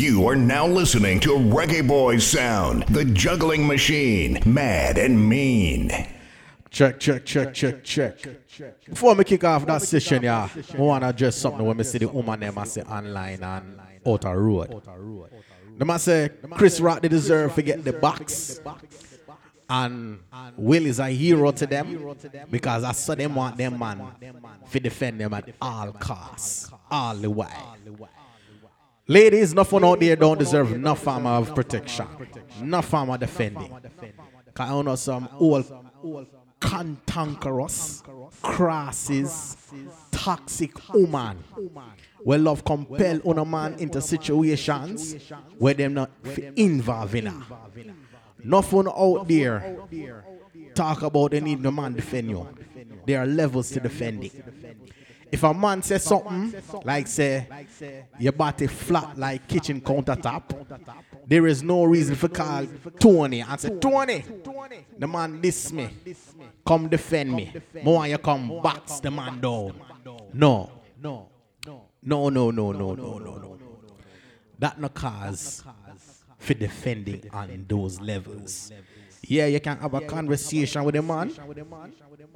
You are now listening to Reggae Boys Sound, the juggling machine, mad and mean. Check. Before we kick off that session, yeah, I want to address something when I see the woman name I say online and out of road. I say Chris Rock, they deserve to get the box. And Will is a hero to them because I saw them want them man to defend them at all costs, all the way. Ladies, no one out there don't deserve no form of protection, no form of defending. Because I know some old cantankerous, crosses, toxic woman where love compel on man into situations where them not involved in her. Nothing out there talk about they need no man defend you. There are levels to defending. If a man says something, like say, your body flat like kitchen countertop, there is no reason for call Tony and say, Tony, the man diss me, come defend me. More you come box the man down. No. That no cause for defending on those levels. Yeah, you can have a conversation with a man,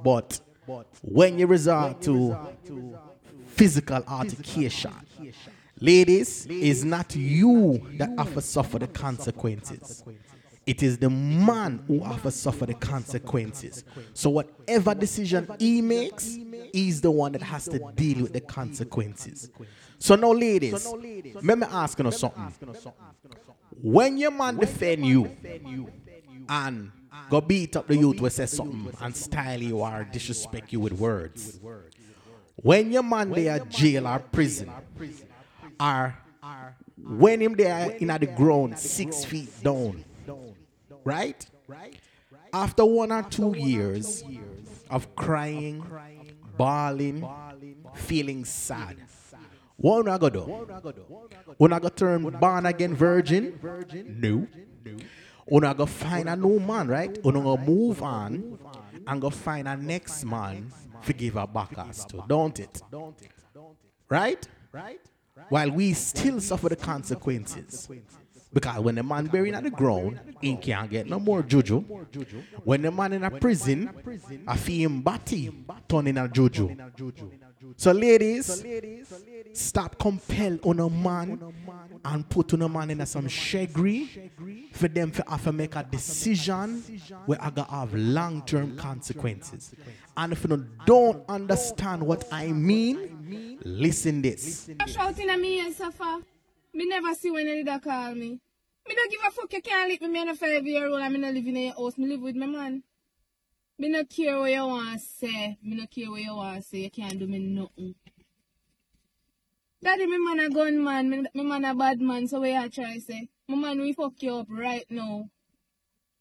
but when you resort to physical altercation, ladies, it's not you that have to suffer the consequences. It is the man who have to suffer the consequences. So whatever decision he makes, he's the one that has to deal with the consequences. So now, ladies, let me ask you something. When your man defend you and go beat up the youth will say something and style you or disrespect you with words. When your man they are jail or prison, or when him they are in the ground 6 feet down, right? After 1 or 2 years of crying, bawling, feeling sad, what do I go do? When I go turn born again virgin? No. When I go find a new man, right? When I go move on and go find a next man to give her back us to, don't it? Right? While we still suffer the consequences. Because when the man buried at the ground, he can't get no more juju. When the man in a prison, I feel him batty turning a juju. So ladies, stop compel on a man and put on a man in some shaggy for them to have to make a decision where I gotta have long-term consequences. And if you don't understand what I mean, listen this. Shouting at me and suffer. Me never see when any da call me. Me don't give a fuck, you can't leave me. I'm a 5-year-old and I don't live in your house. I live with my man. Me don't care what you want to say. Me don't care what you want to say. You can't do me nothing. Daddy, my man a gunman. My man a bad man, so what you try to say? My man, we fuck you up right now.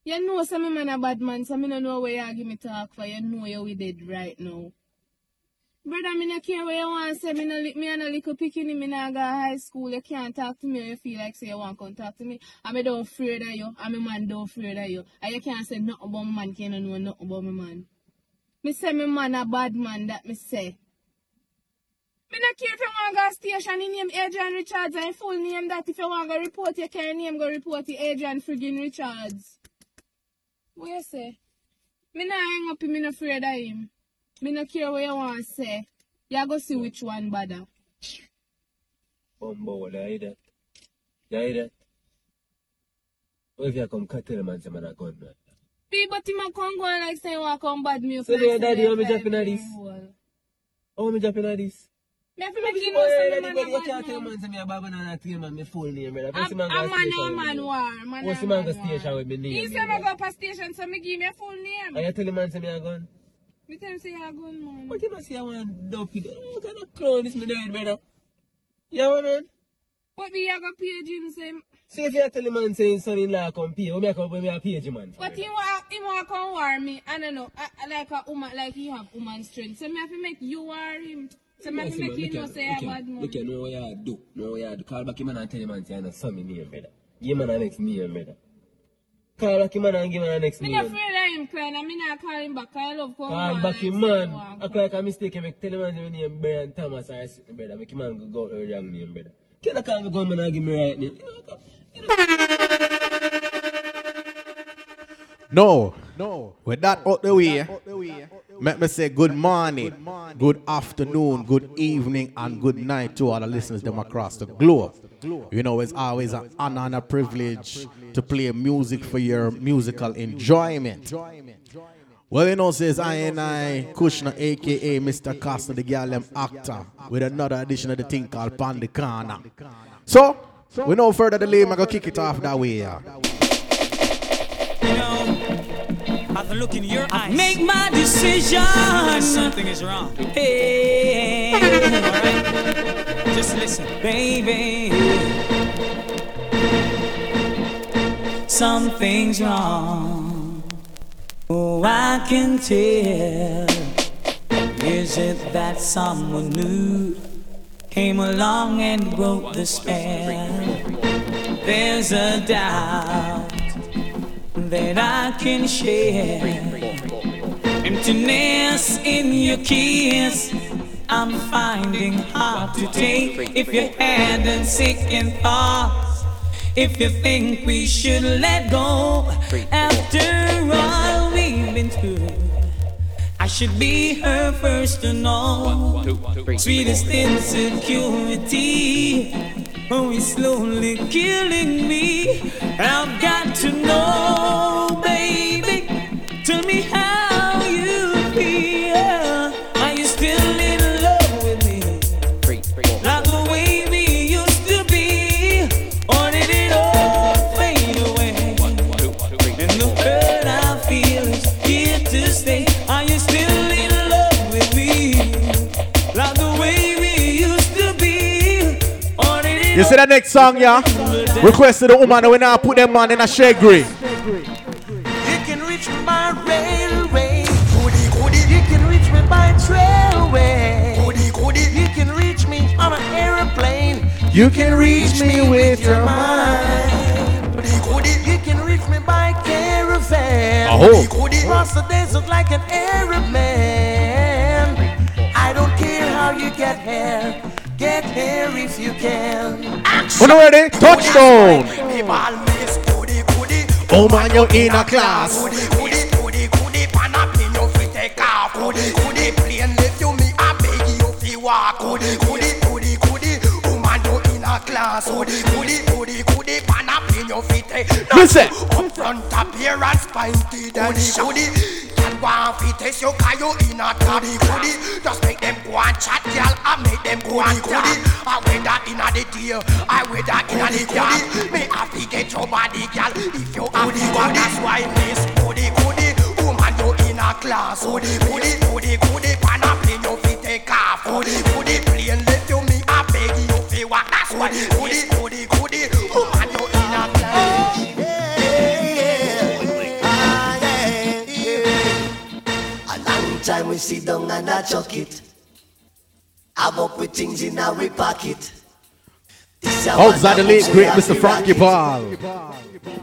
You know, so my man a bad man, so I don't know what you give me talk for. You know you we dead right now. Brother, I don't care what you want to say. Me and a little picking him. I don't go to high school. You can't talk to me. You feel like say you want to come talk to me. And I don't afraid of you. And my man don't afraid of you. And you can't say nothing about my man. You can't know nothing about my man. I say my man a bad man. That I say. I don't care if you want to go to station. He name Adrian Richards. I full name that. If you want to report, you can't name go report to Adrian friggin' Richards. What you say? I don't hang up him. I'm not afraid of him. Me no care what you want to say. You go see which one bother. Bumbo, you hear that? You hear that? What if you come cut tell a man say man a gunman? But him a come go like say you want to come bad me up. So your daddy, how me dropping at this? How me dropping at this? Me have to make you know say man a gunman. You can't tell man say me a bad man and a tail man. Me full name, brother. A man war. What's the man go station with me name? He say me go up a station so me give me a full name. And you tell the man say me a gun? Me tell him say you're a gun man. But you don't say I want to dump it. What kind of clown is me doing, brother? You want man? What be you going to page him, say? See if you tell a man saying son-in-law come pay, what me a page man for? But he want to come war me, I don't know, like a woman, like he have woman strength. So me have to make you war him. So me have to make you know say you're a bad man. Look here, know what you do, know what you do. Call back him and tell him and say I'm not son in here, brother. Give him an next name, brother. Call back him and give him an next name. I'm not calling back. I love calling back. Call back him, man. I call like a mistake. I make tell him my name, Brian Thomas. I said, brother, make him go out with your name, brother. Can I call the gunman and give me right now? No. With that out the way, let me say good morning, good afternoon, good evening, and good night to all the listeners them across the globe. You know, it's always an honor and a privilege to play music for your musical enjoyment. Well, you know, says I, Kushna, a.k.a. Mr. Costa, the Gallem actor, with another edition of the thing called Pandikana. So, with no further delay, I'm going to kick it off that way. You know, have a look in your eyes. Make my decision. Something is wrong. Hey, all right? Just listen, baby. Something's wrong. Oh, I can tell. Is it that someone new came along and broke the spell? There's a doubt that I can share. Emptiness in your kiss I'm finding hard to take. If you hadn't second thoughts, if you think we should let go, after all we've been through, I should be her first to know. Sweetest insecurity, oh, it's slowly killing me. I've got to know, baby. Tell me how you feel. Are you still in love with me? Like the way we used to be? Or did it all fade away? And the hurt I feel is here to stay. Are you still in love with me? Like the way. You see that next song, yeah? Requested a woman when I put them on in a shaggy. You can reach me by railway. You can reach me by trailway. You can reach me on an airplane. You can reach me with your mind. You can reach me by caravan. Oh. Cross the desert like an airman. I don't care how you get here. Get here if you can. Action. When ready, touchdown. Oh man, you're in a class. Listen. Up front appearance, fine teeth and shouty. Test your coyote in a toddy goody. Just make them go and chat, girl. I make them go and goody. I wear that in a deal. I wear that in a goody. May I forget your body, girl? If you are the one, that's why Miss Goody Goody. Woman, you're in a class. Goody Goody Goody Goody. Panapin, you fit take off. Goody Goody. Plain left you me. I beg you, fee what? That's why Goody Goody Goody. Woman, you're in a class. Time we sit down and I chuck it. I'm up with things in our pocket. Outside the late great Mr. Frankie Paul.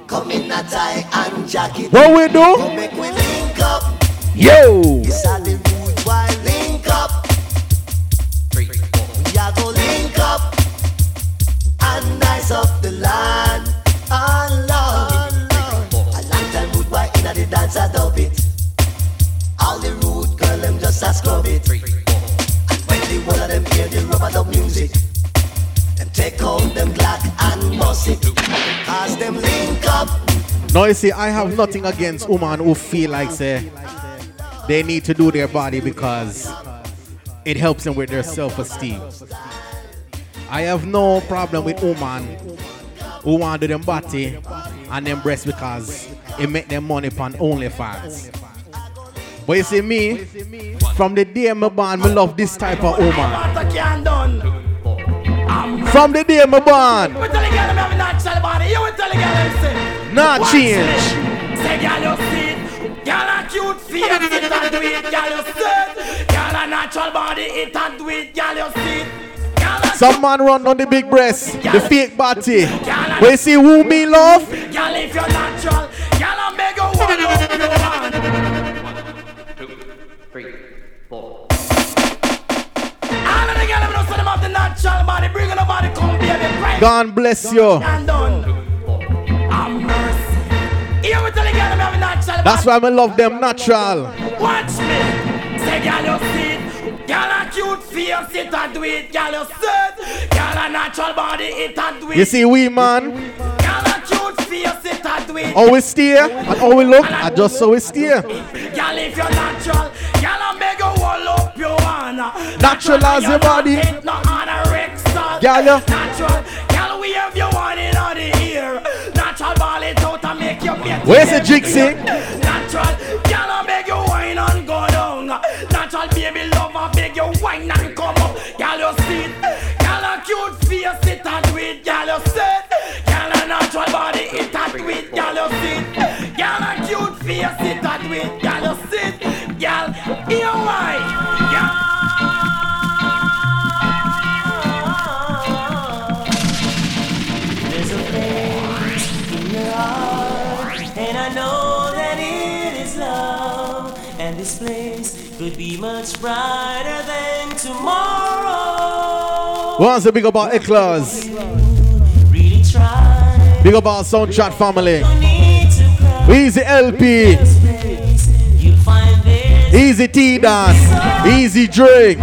Come in a tie and jacket. What we do? Come make we link up. Yo! It's Ali Rude, why link up? We are going to link up and nice up the land. Oh Lord. A long time Rude, why in the dance I dub it. All the rude girl, them just a scrub it. And when the one of them hear the rubber dub music, them take out them black and bust it. Cause them link up. Now you see, I have nothing against women who feel like say they need to do their body because it helps them with their self-esteem. I have no problem with women who want to do them body and them breasts because it make them money upon OnlyFans. But you see me, from the day my born, me love this type of woman. From the day my born, not change. Say, girl, you see it. Girl, a cute face, it and do it. Girl, you see it. Girl, a natural body, it and do it. Girl, you see it. Some man run on the big breast, the fake body. But you see who me love? Girl, if you're natural, girl, I make you one love you want. 3, 4. All of the girls, I'm not the natural body. Bring nobody, come, baby. God bless you. That's why I love them natural. Watch me. Say, girl, you see it. Girl, a cute face, it and do it. Girl, you see it. Girl, a natural body, it and do it. You see, we, man. Girl, a cute face, it and do it. Always steer and always look. I just always steer. Girl, if you're natural, girl, I make you roll up your honor. Natural as your body. No anorexia. Girl, you. Natural. Girl, we have you one in on the ear. Natural ball it out and make you better. Where's the jigsaw? Natural, girl, I beg you wine and go down. Natural baby love, I beg you wine and come up. Girl, you sit, girl, a cute face, sit and do it. Girl, you sit, girl, a natural body, it and do it. Girl, you sit, girl, a cute face, sit and do it. Girl, you sit, girl, you wine, girl. This place could be much brighter than tomorrow. What's the big about Eclas? Really try. Big about Soundchat family. Easy LP. You find this Easy T Dance. Easy Drake.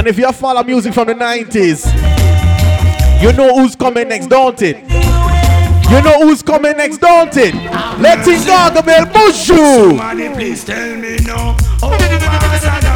And if you follow music from the 90s, you know who's coming next, don't it? You know who's coming next, don't it? Let it go, the bell push you! Somebody please tell me no. Oh, Master, world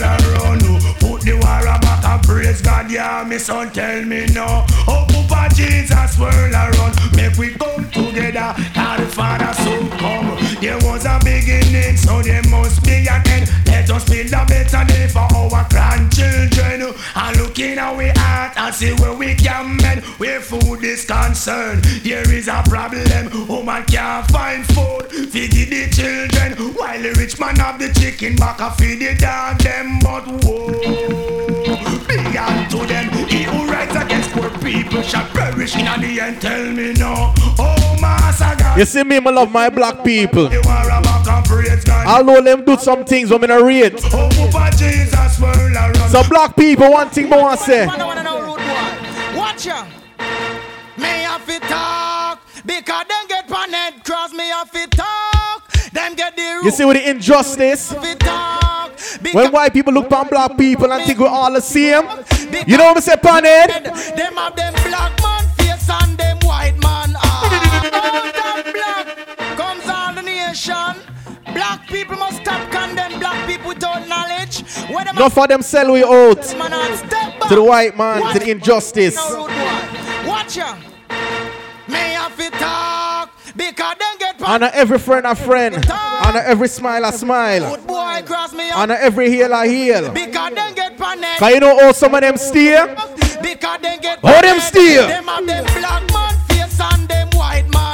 around you. Put the wire back and praise God, yeah, my son, tell me no. Oh, Papa Jesus, world around. Make we come together, and the Father soon come. There was a beginning, so there must be an end. Let us build a better day for our grandchildren. And look in our heart and see where we can mend. Where food is concerned, there is a problem. Woman can't find food, feed the children. While the rich man have the chicken back and feed the dog them. But woe be unto them, he who rights against poor people shall perish in the end. Tell me no, oh Master God. You see me, I love my black people. Although them do some things I'm in a rate. So black people, one thing more I say. Watch ya. Me have to talk because them get paned cross. Me have to talk. Them get the. You see with the injustice. When white people look upon black people and think we're all the same, you know what I say, paned? Them have them black man face and them white man. Black people must stop condemn black people without knowledge. Not for them sell we out to the white man, watch to the injustice. Watch ya. May have to talk because them get. And every friend a friend. And every smile a smile. And every heel a heel. Because them get panicked. Can you know how some of them steer? Because them get. How them steer? Them have them black man face and them white man.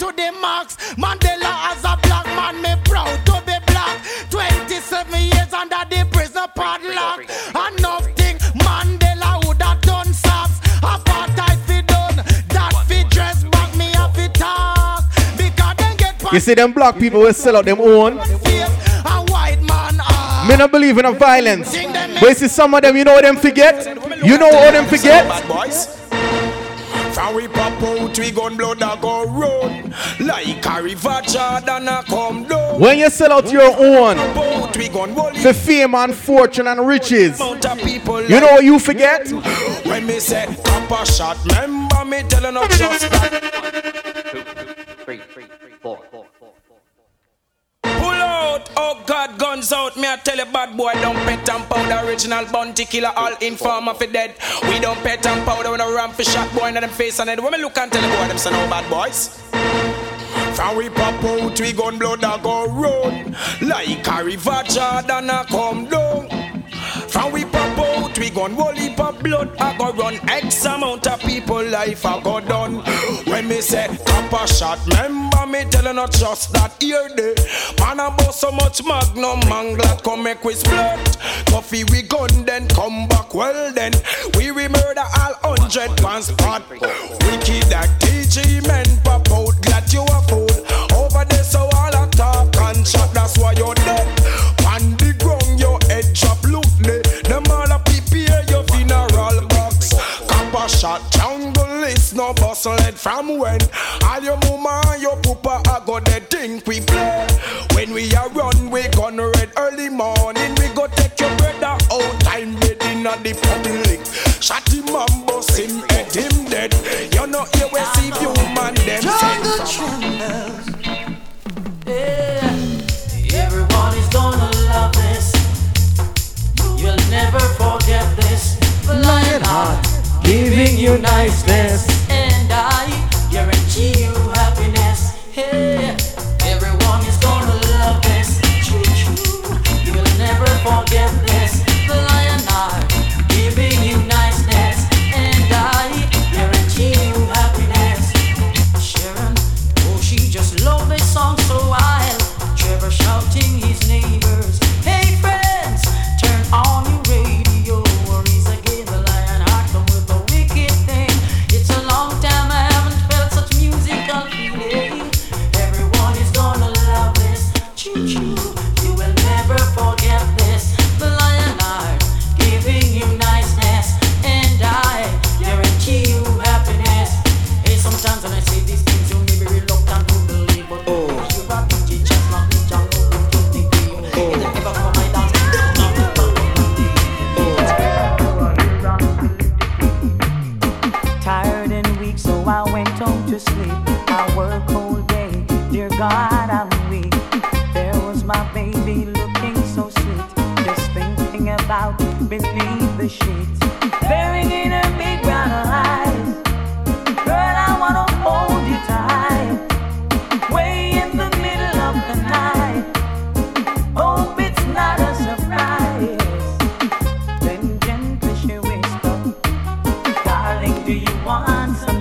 To the max, Mandela as a black man, me proud to be black. 27 years under the prison padlock. And nothing Mandela would have done saps. Apartheid fi done, that fi dress back me a fi talk. Because them get past. You see them black people will sell out them own. Me not believe in a violence. But you see some of them, you know what them forget? You know what them forget? And we pop out, we gun blood a go road. Like a river Jordan a come down. When you sell out your own for fame and fortune and riches, you know what you forget? When me say copper shot, remember me telling up just that. Pull out Oh God, guns out, me I tell a bad boy, don't pet and powder. Original bounty killer, all informer for dead. We don't pet and powder when I ram for shot boy in them face and head. When me look and tell the boy, them say no bad boys. From we pop out, we gun blood a go round. Like a river Jordan a come down. From we pop out, we gun wally pop blood a go run. X amount of people life a go done. When me say copper shot, remember me tellin' not just that ear day. Man a bout so much magnum, man glad come make we split. Coffee we gun then come back well then. We murder all 100 pounds pot. Wicked that TG men pop out, glad you a fool. Over there so all a talk and shot, that's why you're dead. On the ground your head drop, look there. Them all a prepare your funeral box. Copper shot jungle is no bustle head from when. All your mama and your papa a go they think we play. When we a run we gonna red early morning. We go take your brother out time dead in the public. Shot him and bust him head him dead. You know you will see you man them jungle trembles. Yeah. Everyone is gonna love this. You'll never forget this. Lion heart, giving you niceness, and I guarantee you happiness. Hey, everyone is gonna love this. Choo choo, you will never forget this. The lion heart, giving you niceness, and I guarantee you happiness. Sharon, oh she just loved this song so wild. Trevor shouting his neighbors. Hey friends, turn on your radio. Or he's again the lion heart come with a wicked thing. It's a long time I haven't felt such musical feeling. Everyone is gonna love this. Choo choo, you will never forget this. The lion heart giving you niceness, and I guarantee you happiness. Hey, sometimes when I say these things, you may be reluctant to believe, but sleep. I work all day, dear God, I'm weak. There was my baby looking so sweet, just thinking about beneath the sheets, burying in her big brown eyes. Girl, I wanna hold you tight, way in the middle of the night. Hope it's not a surprise. Then gently she whispered, darling, do you want something?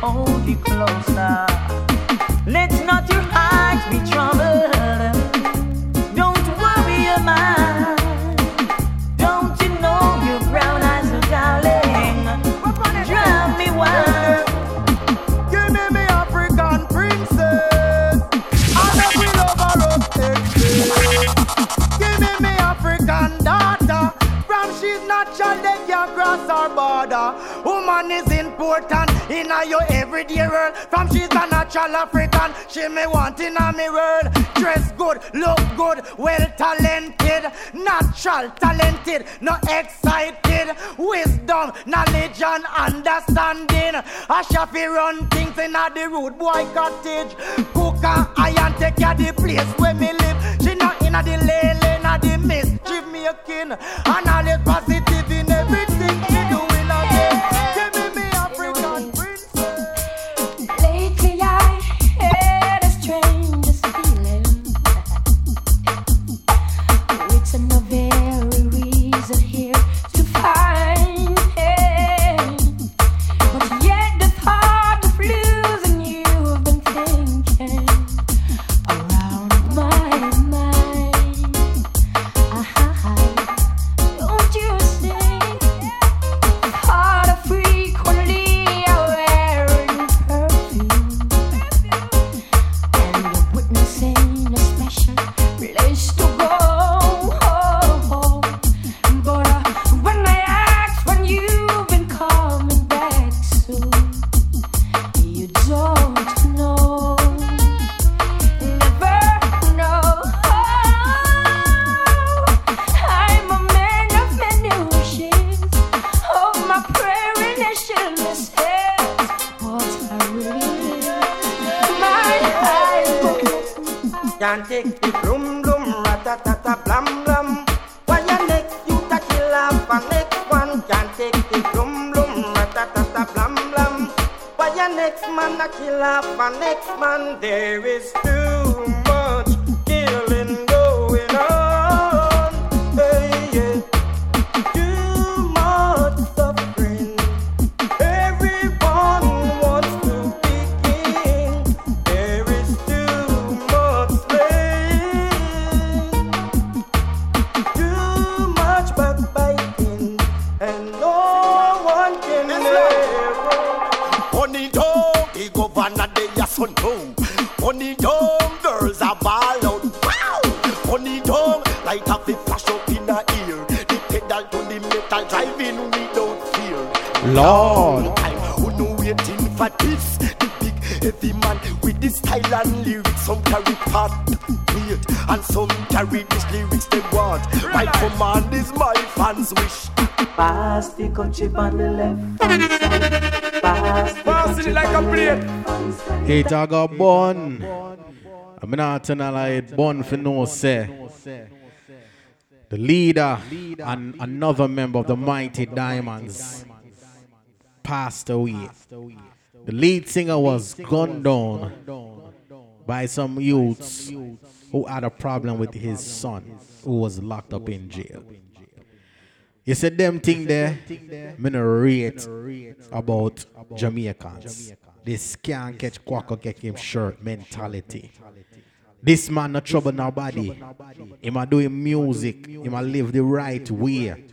Hold you closer. Let not your heart be troubled. Don't worry your mind. Don't you know your brown eyes are darling? Drive me wild. You name me African princess. I love you over of Texas. Give me African daughter. From she's natural, they can't cross our border. Woman is important in a your everyday world. From she's a natural African, she may want in a me world. Dress good, look good, well talented. Natural, talented, not excited. Wisdom, knowledge and understanding. I shafi run things in a the rude boy cottage. Cook and iron, take care the place where me live. She not in a the lay lane, a the mischief making. And all is positive in everything she do. gigantic, bloom bloom, ratatata, blam blam. Why you make you a killer and make one gigantic, bloom bloom, ratatata, blam blam. Why you next man a killer and next man there is too much killing going on. Hey, yeah. Too much suffering. Everyone wants to be king. There is too much pain. Too much backbiting, and no one can live. Money dog, he go vanna de ya son no. Money dog, girls are ball out. Wow! Money dog, light up the flash up in her ear. The pedal to the metal, driving without fear. Lord, who no waiting for this? The big heavy man with the style and lyrics. Some carry part weird and some carry these lyrics they want. My command is my fans wish. Pass the country on the left hand side. Pass it like a plate. It a go bun. I'm not gonna lie, bun for no say. The leader and another member of the Mighty Diamonds passed away. The lead singer was gunned down by some youths who had a problem with his son, who was locked up in jail. You said them thing there, me no rate about Jamaicans. This can't catch quack or get him shirt mentality. This man no trouble nobody. He ma do him music. He ma live the right way.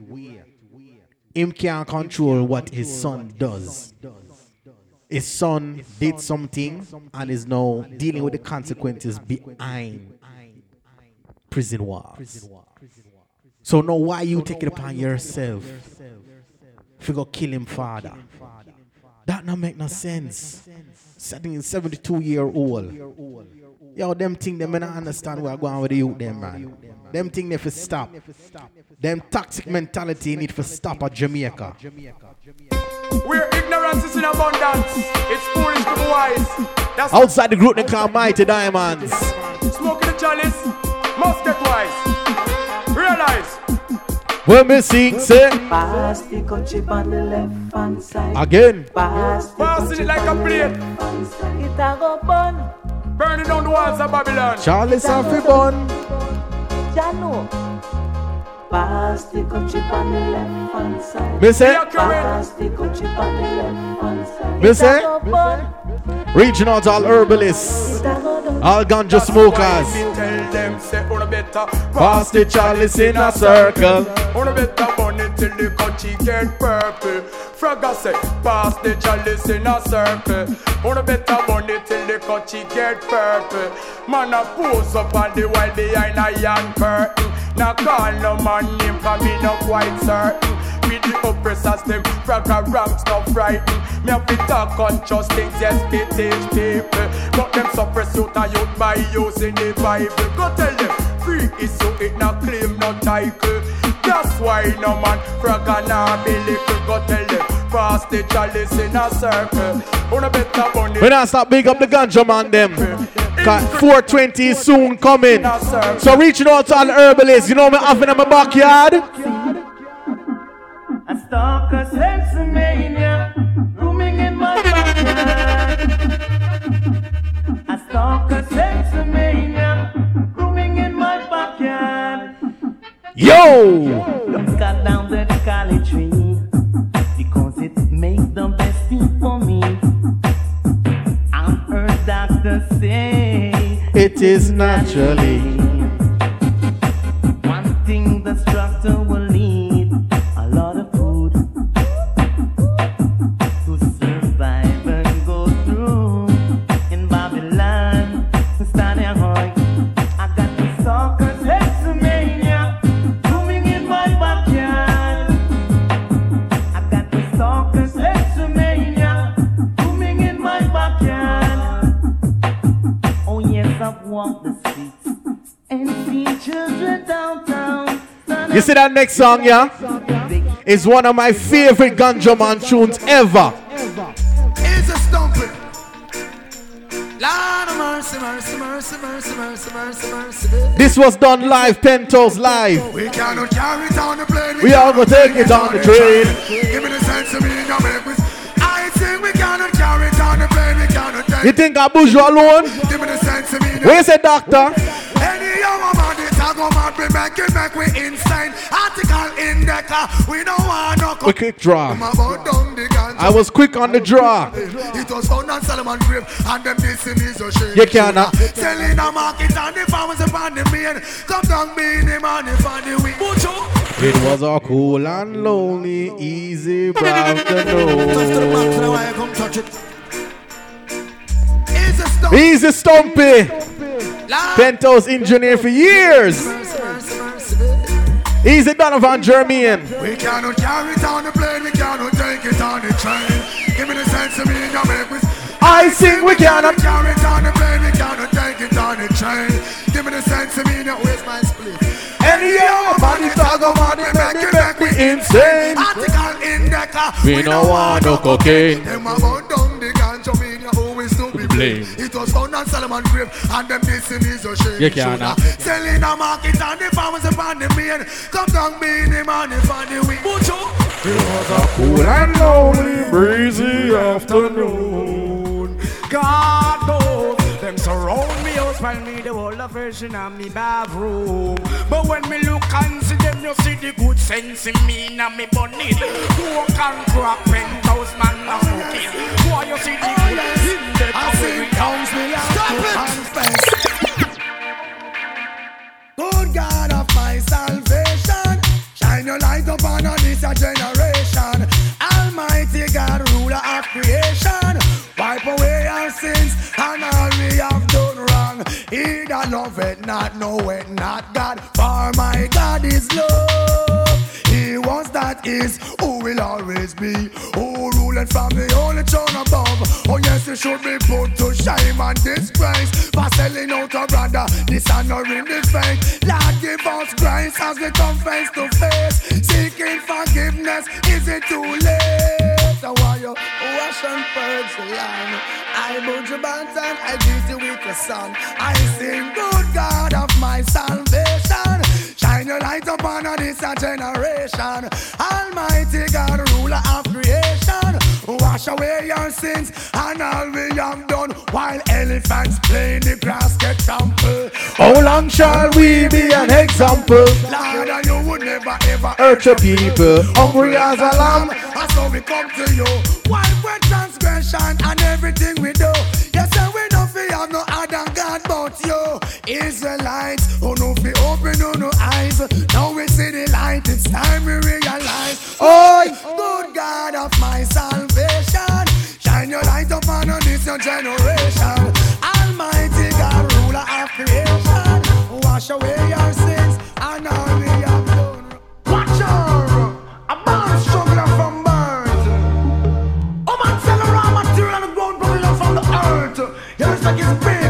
Him can't control what his son does. His son did something and is now dealing with the consequences behind prison walls. So now why you take it upon yourself if you go kill him father? That not make no sense. 72-year-old. Yo, them thing they may not understand where I'm going with the youth them, man. Them thing they for stop. Them toxic mentality need for stop at Jamaica. Where ignorance is in abundance, it's foolish to be wise. That's outside the group they call Mighty Diamonds. Smoking the chalice, must get wise. Realize. When we sing, say pass the country on the left hand side. Again. Pass it like a plate. It a go bun. Burning down the walls of Babylon. Charlie Safibon. Jano. Pass the country on the left hand side. Miss it. Pass the country on the left hand side. Miss it. Reaching out all herbalists, all ganja smokers. Tell them say on better. Pass the chalice in a circle. On better burn it till the country get purple. Fragga say, pass the chalice in a circle. On a better money till the country get purple. Man a pose up on the wall behind a young curtain. Now call no man name for me not quite certain. With the oppressors them fragga ramps not frightened. Me have to talk on just things, yes, vintage people. But them suppress youth and youth by using the Bible. Go tell them, free is so it not claim no title. That's why no man fragga na be little. Go tell them. Pass the chalice in a circle. When I start big up the ganja man them. 420 is soon coming. So reaching out to all herbalists. You know me having in my backyard. I stalk a sexomania rooming in my backyard. I stalk a sexomania rooming in my backyard. Yo! Let's cut down the cali tree. It makes the best thing for me. I've heard doctors say it is naturally. One thing the structure will need, a lot of food to survive and go through. In Babylon, standing high, I got the soccer Lexomania blooming in my backyard. You see that next song, yeah? It's one of my favorite ganja man tunes ever. It's a stomping. Lord of mercy, mercy, mercy, mercy, mercy, mercy, mercy. This was done live, Pentos live. We cannot carry it on the plane. We all go take it on the train. Give me the sense of me, no make with. I think we cannot carry it on the plane. We cannot take. You think I bouge you alone? Give me the sense of me. Where's the doctor? Any young man is a go mad, we make it make we insane. Article in the car, we don't want no. We quick draw. I was quick on the draw. It was found on Solomon Grave, and them dissing is a shame. You cannot. Selling the market and the farmers upon the main. Come down, me the money for the week. It was a cool and lonely, easy afternoon. Easy stumpy. Pentos engineer for years. Easy Donovan Jermaine. We cannot carry it on the plane, we cannot take it on the train. Give me the sense of me in your make with. I sing we cannot carry it on the plane, we cannot take it on the train. Give me the sense of me in your waste my split. Any young body talk about it, make me insane. Article in the car, we don't want no cocaine. Them about down the ganja me in your always do be blamed. It was found on Solomon Grave, and them missing is a shame. You cannot. Selling the market and the farmers upon the main. Come down me in the money for the week. It was a cool and lonely, breezy afternoon. God knows, them surround me, house find me the whole of version of me bathroom. But when me look and see them, you see the good sense in me and me bunny. Walk and crack, penthouse man a smoking. Why you see the good in the stop it! Good God of my salvation, shine your light upon this generation. Almighty God, ruler of creation, wipe away our sins and all we have done wrong. He that loveth not, knoweth not God, for my God is love. He was, that is, who will always be, who ruleth from the only throne above. Oh yes, you should be put to shame and disgrace for selling out a brother, dishonoring the faith. Lord, give us grace as we come face to face. Seeking forgiveness, is it too late? So while you wash and purge the land, I build your bands and I greet you with a song. I sing, good God of my salvation, shine your light upon this generation. Almighty God, ruler of creation, wash away your sins and all we have done. While elephants play in the grass, get trampled. How long shall we be an example? Lord, you would never ever hurt your people. Hungry as a lamb, and so we come to you. Wipe away transgression and everything we do. Yes, and we don't fear no other God but you. Israelites, who no fear open no eyes. Now we see the light, it's time we realize. Oh, good God of my salvation, shine your light upon this your generation. Almighty God, ruler of creation, wash away your sins and all we have done. Watch out! A man struggling from birth. Oh man, sell around material and grown problems from the earth. Your respect is big.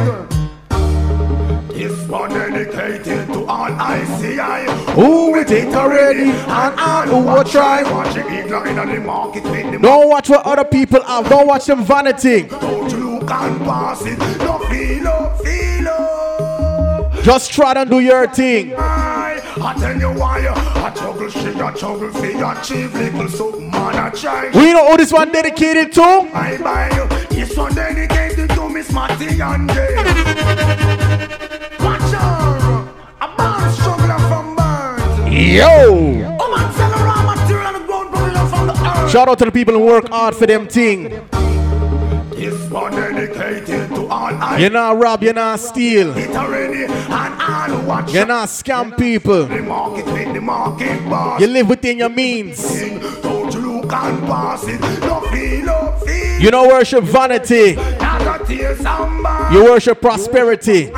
This one dedicated to all ICI. Who will think already and all who will try. Don't watch what other people have. Don't watch them vanity. Don't look and pass it. Don't feel up, feel up. Just try and do your thing. I tell you why I juggle shit, I juggle feed, I achieve little soap, man, I try. We know who this one dedicated to? I buy you. This one dedicated to Miss Matty and Jay. Watch her. A man struggling from. Yo! Shout out to the people who work hard for them thing. You're not rob, you're not steal. You're not scam people. You live within your means. You don't worship vanity. You worship prosperity.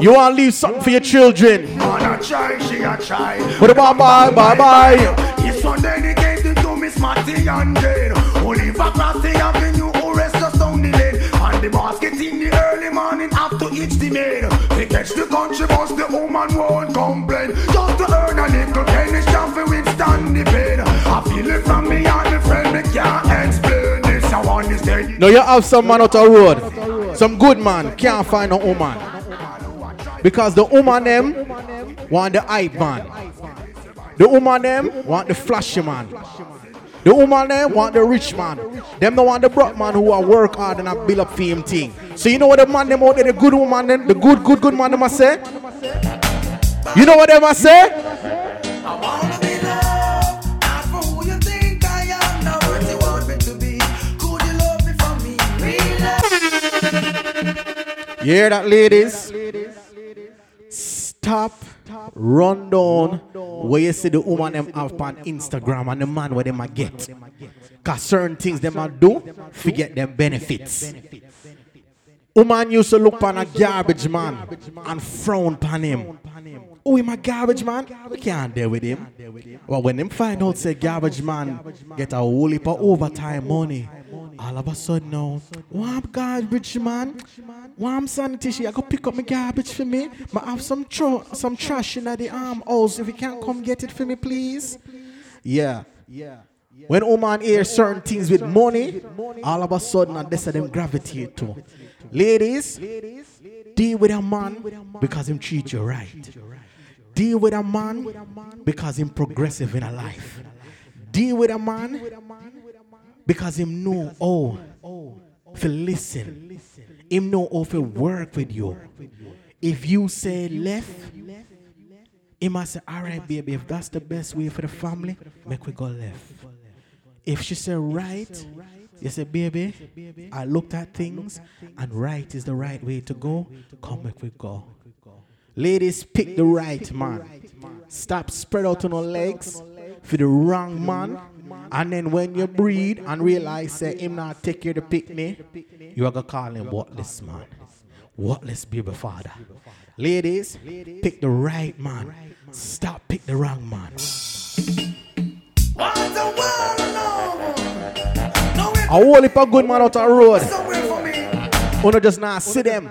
You want to leave something for your children. What about bye bye bye? This one dedicated to Miss Matty and Jane. Who live across the avenue, who rest us down the lane. And the basket in the early morning after each the mail. They catch the country bus, the woman won't complain. Just to earn a little penny, it's time for withstand the pain. I feel it from me and my friend, they can't explain this. I want this day. Now you have some man out the road. Some good man can't find a woman. Because the woman them want the hype man. The woman them want the flashy man. The woman them want the rich man. Them don't want the broke man who are work hard and a build up for him thing. So you know what the man them out there, the good woman them, the good man them a say? You know what them a say? I wanna be loved, not for who you think I am. Now what you want me to be? Could you love me for me? Real. You hear that, ladies? Stop. Run down where you see the woman them up on Instagram and the man where they might get. Because certain things they might do, forget them benefits. Woman used to look on a garbage man and frown upon him. Oh, him a garbage man? We can't deal with him. Well, when them find out say garbage man get a whole heap of overtime money, all of a sudden now, warm garbage man, warm sanitation, I go pick up my garbage for me. I have some trash in the armhouse. If you can't come get it for me, please. Yeah. When woman hear certain things with money, all of a sudden, and this them gravitate to. Ladies, deal with a man because him treat you right. Deal with a man because him progressive in a life. Deal with a man because him know how to listen. Him know how to work with you. If you say left, he must say, all right, baby, if that's the best way for the family, make we go left. If she say right, you say, baby, I looked at things, and right is the right way to go. Come, make we go. Ladies, pick the right man. Stop spread out on your legs for the wrong man. And then when you breathe and realize that him not take you to picnic, you are going to call him worthless man. Worthless baby father. Ladies, pick the right man. Stop pick the wrong man. I whole heap of good man out on road. Una just not see them.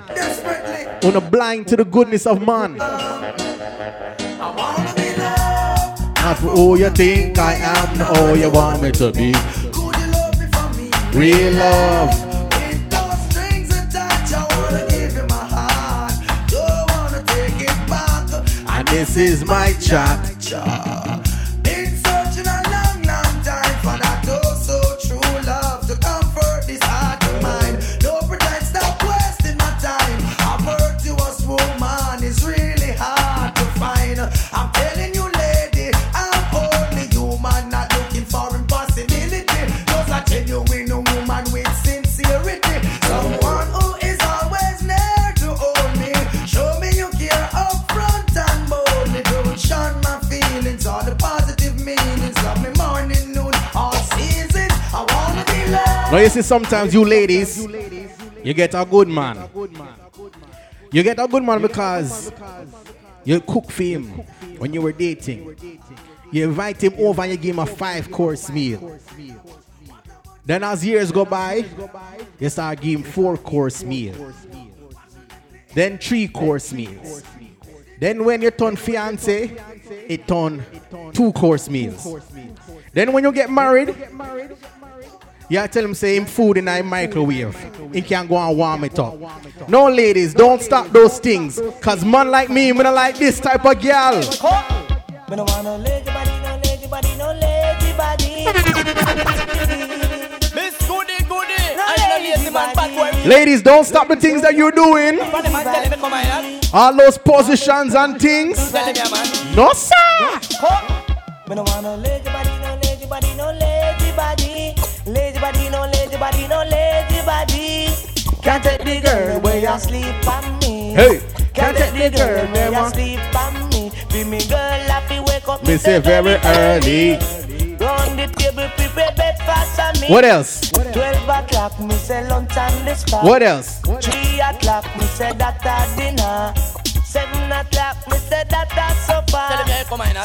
Una blind to the goodness of man. Not for who you think I am, not who you want me to be. Could you love me for me? Real love. With those strings attached, I wanna give you my heart. Don't wanna take it back. And this is my chat. Been searching a long, long time for that oh so true love to comfort this heart of mine. No pretend, stop wasting my time. A virtuous woman is really hard to find. I'm telling you. Now you see sometimes you ladies, you get a good man. You get a good man because you cook for him when you were dating. You invite him over and you give him a 5-course meal. Then as years go by, you start giving 4-course meal. Then 3-course meals. Then when you turn fiance, it turn 2-course meals. Then when you get married, yeah, tell him say him food in a microwave. He can go and warm it up. No, ladies, don't stop those things. Cause man like me, I don't like this type of girl. Ladies, don't stop the things that you're doing. All those positions and things. No, sir. Lazy body. Can't take the girl where you sleep on me. Hey, can't take the girl where you sleep on me. Be me girl, happy wake up. Me say very early. Run the table, prepare breakfast on me. What else? 12 o'clock, me say lunch and the start. What else? 3 o'clock, me say that at dinner. 7 o'clock, me say that at supper.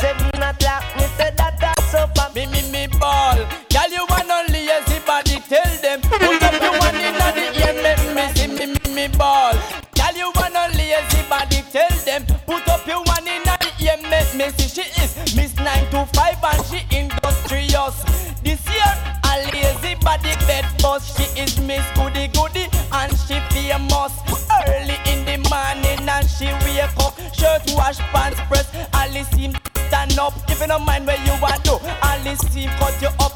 7 o'clock, me say that at supper. Me ball. Girl, you want only lazy body. Tell them. Put up your one in the ear, make me see me ball. Girl, you want only lazy body. Tell them. Put up your one in the ear, make me see. She is Miss 9 to 5 and she industrious. This year, a lazy body bed, but she is Miss Goody Goody and she fear. a must. Early in the morning and she wake up. Shirt wash, pants press. Alice seem stand up. If you don't mind where you are, do Alice seem cut you up.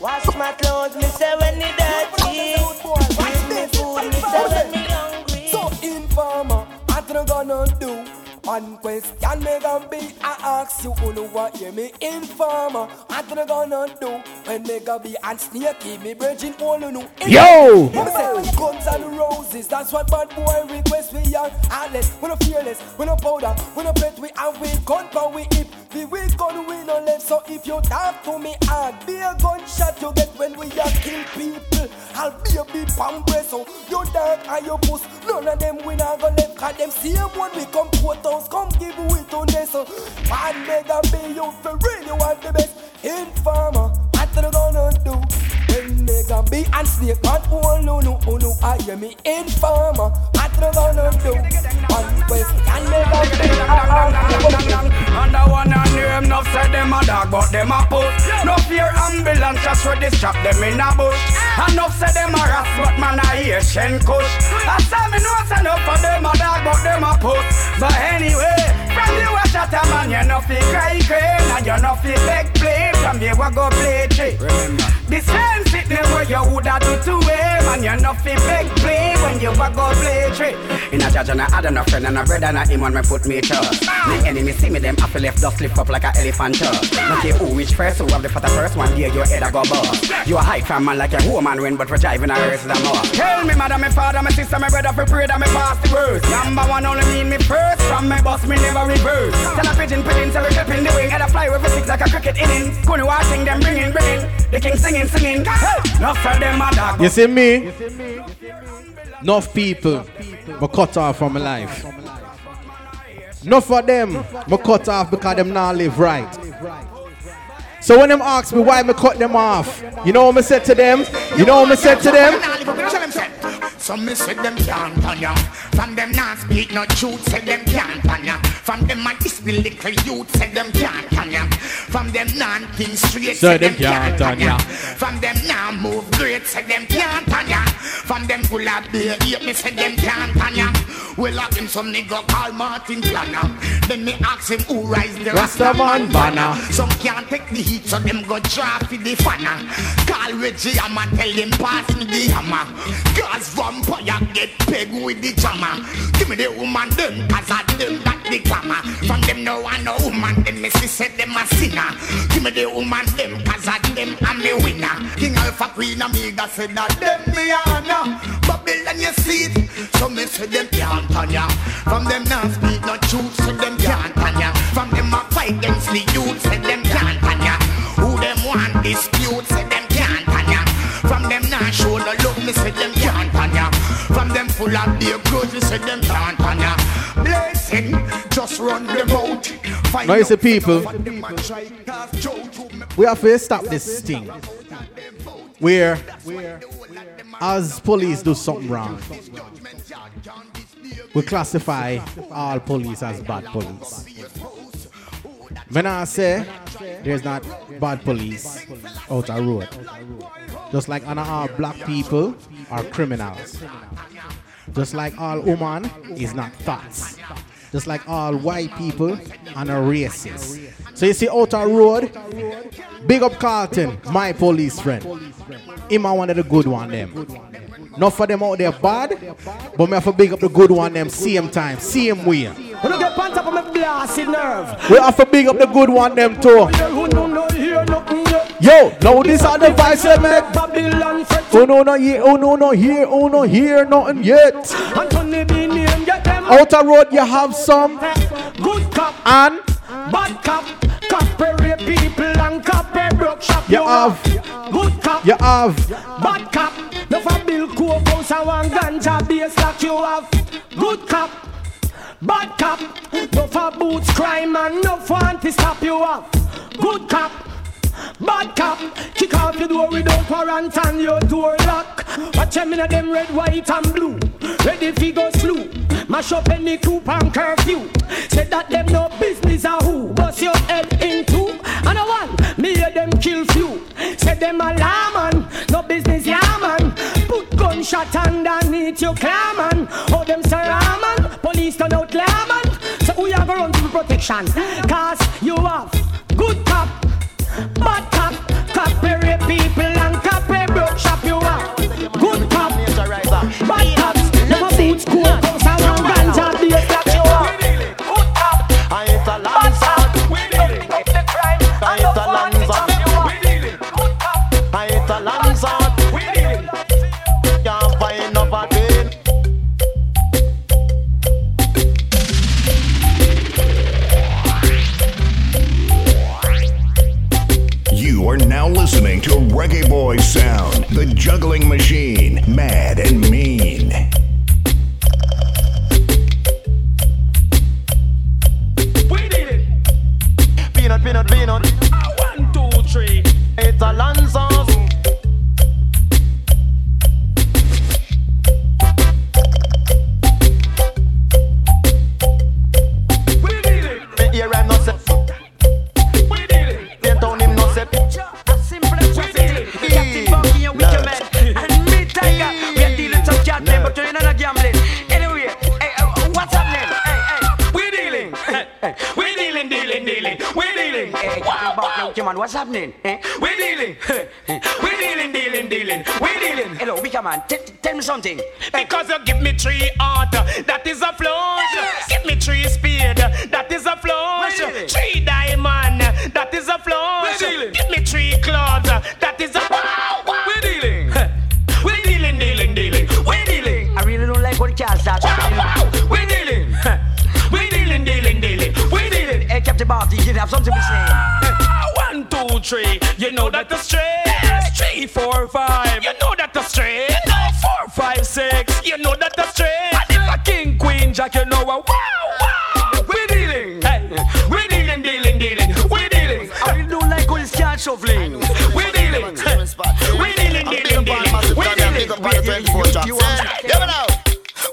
Wash my clothes, me say when it dirty. Give me food, me say when me hungry. So informer, what you gonna do? One question me gon' be, I ask you, who know what hear me informer. What you gonna do when me gon' be and sneak, give me virgin all you know. Yo! Me say, guns and roses, that's what bad boy request. We are heartless, we no fearless, we no powder, we no pet, we and we gun, but we hip. The we gun, we no left, so if you talk to me hard, be a gunshot you get when we are kill people. I'll be a big pamper, so you dark and you puss, none of them we not gon' left, cause them see when we come put up. Come give it to Nestle. Man, mega be you for really want the best. Informer, what you gonna do? When mega be and snake man, oh no, I hear me. Informer, what you gonna do? One question, mega be under one and name, enough said them a dog, but them a puss. No fear ambulance, just ready strap them in a bush. Enough said them a rat, but man I hear Shen Kush. I saw me no say enough for them a dog, but them a puss. But anyway, from you a shot a man, you no fit cry crane, and you no fit beg play, from you a go play trick. The same sickness where you woulda do to him, and you no fit beg play, when you a go play trick. In a judge and a had and a friend and a brother and a him on me put me trust. My enemy see me them after left dust slip up like a elephant trust. Look you who which first, who have the fatter first, one day your head a go bust. You a high fan man like a woman win, but we're driving a race them more. Tell me mother, my father, my sister, my brother, for pray that me pass the verse. Number one only mean me first. From my boss, me never reverse. Tell a pigeon, pigeon, so we clip in the wing. And I fly with a six like a cricket inning. Couldn't watch thing, them bringing. The king singing. Enough for them, my dog. You see me? Enough people, but cut off from my life. Enough for them, but cut off because them not live right. So when them ask me why me cut them off, you know what I said to them? Some me said them can't panya. From them not speak no truth, said them can't panya. From them my display little youth, said them can't panya. From them non king straight, said them can't panya. From them now move great, said them can't panya. From them full of beer, me said them can't panya. Well up him some nigga called Martin Planner. Then me ask him who rise the Rastaman banner. Some can't take the heat, so them go draft with the fanna. Call Reggie Hammer, tell him pass me the hammer. Cause vampire get pegged with the jammer. Give me the woman them, cause I them that the glamour. From them no one no woman, them me see said them a sinner. Give me the woman them, cause I them am the winner. King Alpha Queen Omega said that them me honor. Babylon you see it, so me say them can't tanya. From them now speak no truth, so them can't tanya. From them a fight them sleep youth, said them can't tanya. Who them want dispute, said them can't tanya. From them now show no love, me said them can't panya. From them full of beer grudge, me said them can't panya. Blessing, just run them out. Noise the people. We have to stop this thing where as police do something wrong, we classify all police as bad police. When I say there's not bad police out on the road, just like on all black people are criminals, just like all women is not thoughts, just like all white people and are racist. So you see out on the road, big up Carlton, my police friend. Him a one of the good one them. Not for them out there bad, but me have to big up the good one them same time, same way. We don't get pants up on my blasted nerve. We have to big up the good one them too. Yo, now this are the vice they make. Oh no, not here, nothing yet. Outer road you have some good cop and bad cop. Coppery people and coppery workshop. You have good cop. You have bad cop. No for Bill Cosby and Ganja Baes like you have good cop, bad cop. No for boots crime and no for anti-stop you have good cop, bad cop. Kick off your door without warrant and your door lock. Watch them in them red, white and blue. Ready fi go slew. Mash up any coupe and curfew. Say that them no business a who. Bust your head in two. And a one, me hear them kill few. Say them a lawman, no business, yeah man. Put gun shot underneath your clam man. How them surround man, police turn out clam man. So who ya go run to protection? Cause you have good cop, bad cop, copy people and copy broke shop. You have good cop, bad cop, never boots cool, comes around ganja Baes that you have. Good cop, bad cop, pick up the crime and no one is on you have. Good cop, bad cop. Listening to Reggae Boys Sound, the juggling machine, mad and mean. We did it! Peanut, peanut, peanut. 1, 2, 3. It's Alonzo. What's happening? Eh? We're dealing. We're dealing, dealing, dealing. We're dealing. Hello, Wicker Man. Tell me something. Because you give me 3 art, that is a flush. Yes. Give me 3 speed, that is a flush. 3 diamond, that is a flush. Give me 3 clothes, that is a wow. We're dealing. We're dealing, dealing, dealing. We're dealing. I really don't like what cars that. Wow, wow. We're dealing. We're dealing, dealing, dealing. We're dealing. Hey, Captain Barty, you did have something to say. 2, 3, you know that the straight. 3, 4, 5, you know that the straight. 4, 5, 6, you know that the straight. And if a king, queen, jack, you know a wow, wow. We're dealing, hey. We're dealing, dealing, dealing. We're dealing. I really don't like all this card shuffling. We're dealing, we're dealing, dealing, dealing. We're dealing. We're dealing. Give it out.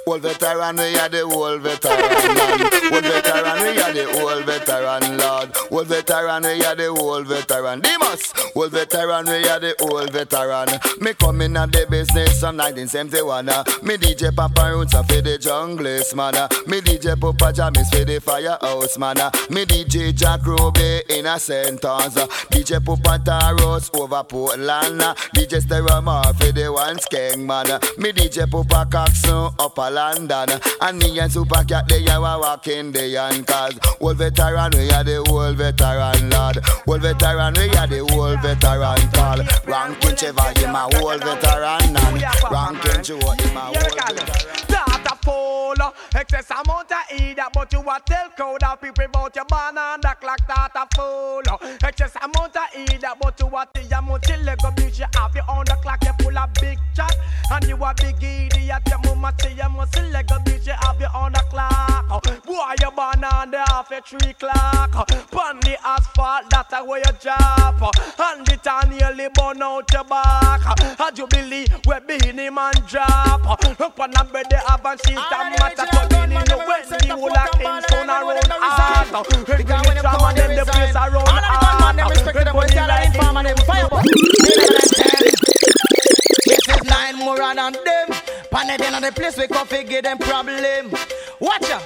Old veteran, we are the old veteran lad. Old veteran, we are the old veteran lad. Old veteran, we are the old veteran. Demas, old veteran, we are the old veteran. Me come in at the business from 1971. Me DJ Papa Roots for the junglist man. Me DJ Papa Jamis for the firehouse man. Me DJ Jack Ruby in a sentence. DJ Papa Taros over Portland. DJ Steromar for the one skeng man. Me DJ Papa Coxon up London. And me and Super Cat, they are walking the young cars. Old veteran, we are the old veteran lad. Old veteran, we are the old veteran call. Ranking Cheva, him a old veteran and Ranking Chua, him a old veteran. That a fool, excess amount of idiot, but you a tell crowd of people about your banana clock. That a fool, excess amount of idiot, but you a tell your multi Lego bitch. You have your own clock, you full of big chat, and you a big idiot. Your mama tell your multi Lego bitch, you have your own clock. Boy, your banana half a 3 o'clock. Pan the asphalt, that a where you drop, and the tan nearly burn out your back. How do you believe we're being him and drop? Look on the bed, they have. And she's a matter of being in the West. The whole of Kingston around us. Every drama in the place around us. Everybody like him and Firebone. This is 9 more than them. Pandikana on the place we can figure them problem. Watch out.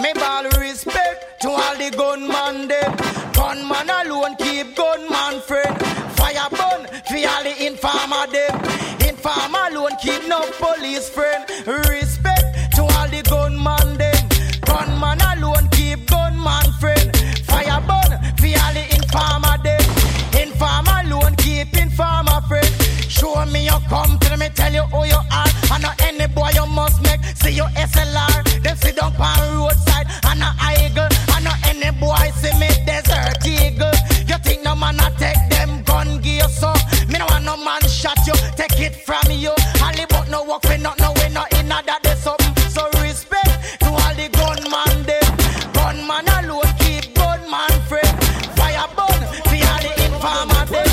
Me ball respect to all the gunman them. Gunman alone keep gunman friend. Firebone for all the informer them. Farm alone, keep no police friend. Respect to all the gunman them. Gunman alone, keep gunman friend. Firebone for all the informer them. Informer alone, keep informer friend. Show me your come till me tell you who you are. And not any boy you must make. See your SLR. Them sit down on roadside and a eagle. And not any boy see me desert eagle. You think no man a take them gun gear so? Me no want no man shot you. Take it from you. All about no work we not no way not in that they something. So respect to all the gunman them. Gunman alone keep gunman friend. Firebone for all the informer them.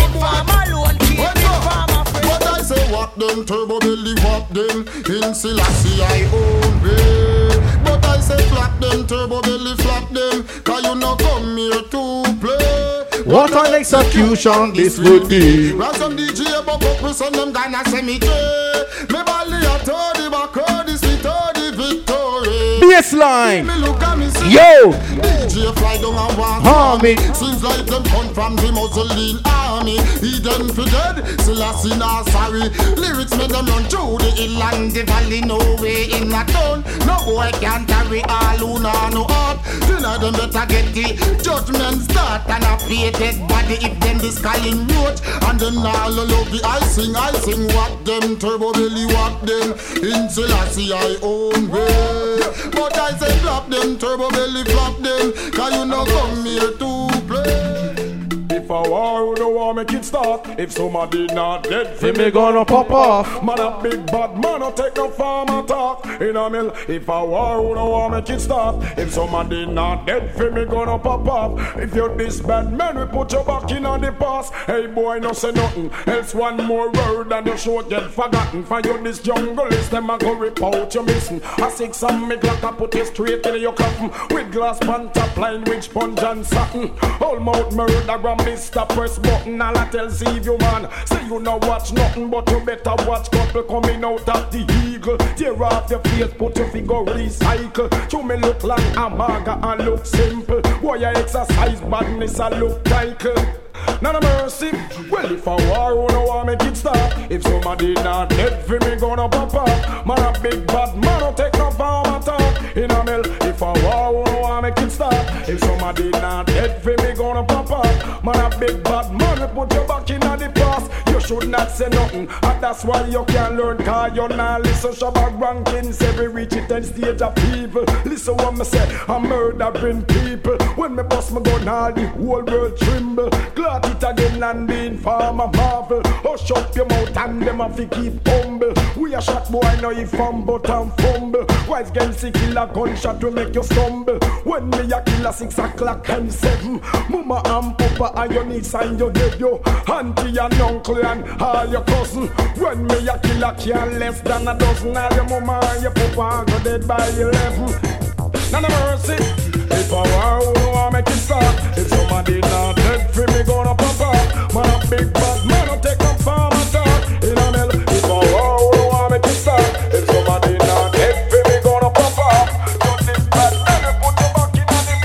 Informer alone keep informer friend. What I say what them Turbo Belly what them in C.L.A.C.I. I own way. But I say flap them Turbo Belly flap them. Cause you no come here to play. What an execution this would be. Ransom DJ, but purpose on them Ghana semi-K. Tony McCurdy, sweet Tony Victory. Baseline. Yo. DJ fly down and walk army. Seems like them come from the Mussolini army. He them for dead, Selassie not sorry. Lyrics make them run through the hill and the valley. No way in a town. No boy can carry all who no up. Deny them better get the judgment start. And a fated body if them the sky in note. And then all love the I sing what them Turbo Belly what them in Selassie I own way. But I say flop them, Turbo Belly flop them. Can you not come here to play? If I war, don't want make it start. If somebody not dead, then me gonna pop off. Man a big bad man, I take no farm attack. In a mill, if I war, don't want make it start. If somebody not dead, then me gonna pop off. If you're this bad man, we put your back in on the past. Hey boy, no say nothing. Else one more word and the show get forgotten. For you this jungle is them a go rip out your missing. A six and me Glock I put it straight in your coffin. With glass pan top line, with sponge and satin. All mouth murder, grand mister press button. All I tell see you man, say you no watch nothing, but you better watch couple coming out of the eagle. Tear off your face, put your figure recycle. To me look like a maga and look simple. Why I exercise badness I look title. None of mercy. Well, if I war, no I make it stop. If somebody not dead, for me gonna pop up. Man a big bad man, I take no farm attack. In a mill, if I war, no I make it stop. If somebody not dead, for me gonna pop up. Man a big bad man, we put your back in the past. You should not say nothing, and that's why you can't learn. Cause you not listen shabba rankings. Every reach it and stage of people. Listen what me say, I'm murdering people. When me bust me gun, all the whole world tremble. Glad it again and the informer marvel. Hush up your mouth and them have to keep humble. We a shot boy now if fumble and fumble. Wise girl see killer gunshot will make you stumble. When me a killer 6 o'clock and 7. Mama and papa and your niece and your nephew, auntie and uncle and all your cousin. When me a killer can less than a dozen. All your mama and your papa go dead by 11. None of mercy. If I war, no I make it stop. If somebody not dead, free me gonna pop up. Man a big bad man, I take up farm attack. In a mill, if I war, no I make it stop. If somebody not dead, free me gonna pop up. Don't this bad man, I put you back in the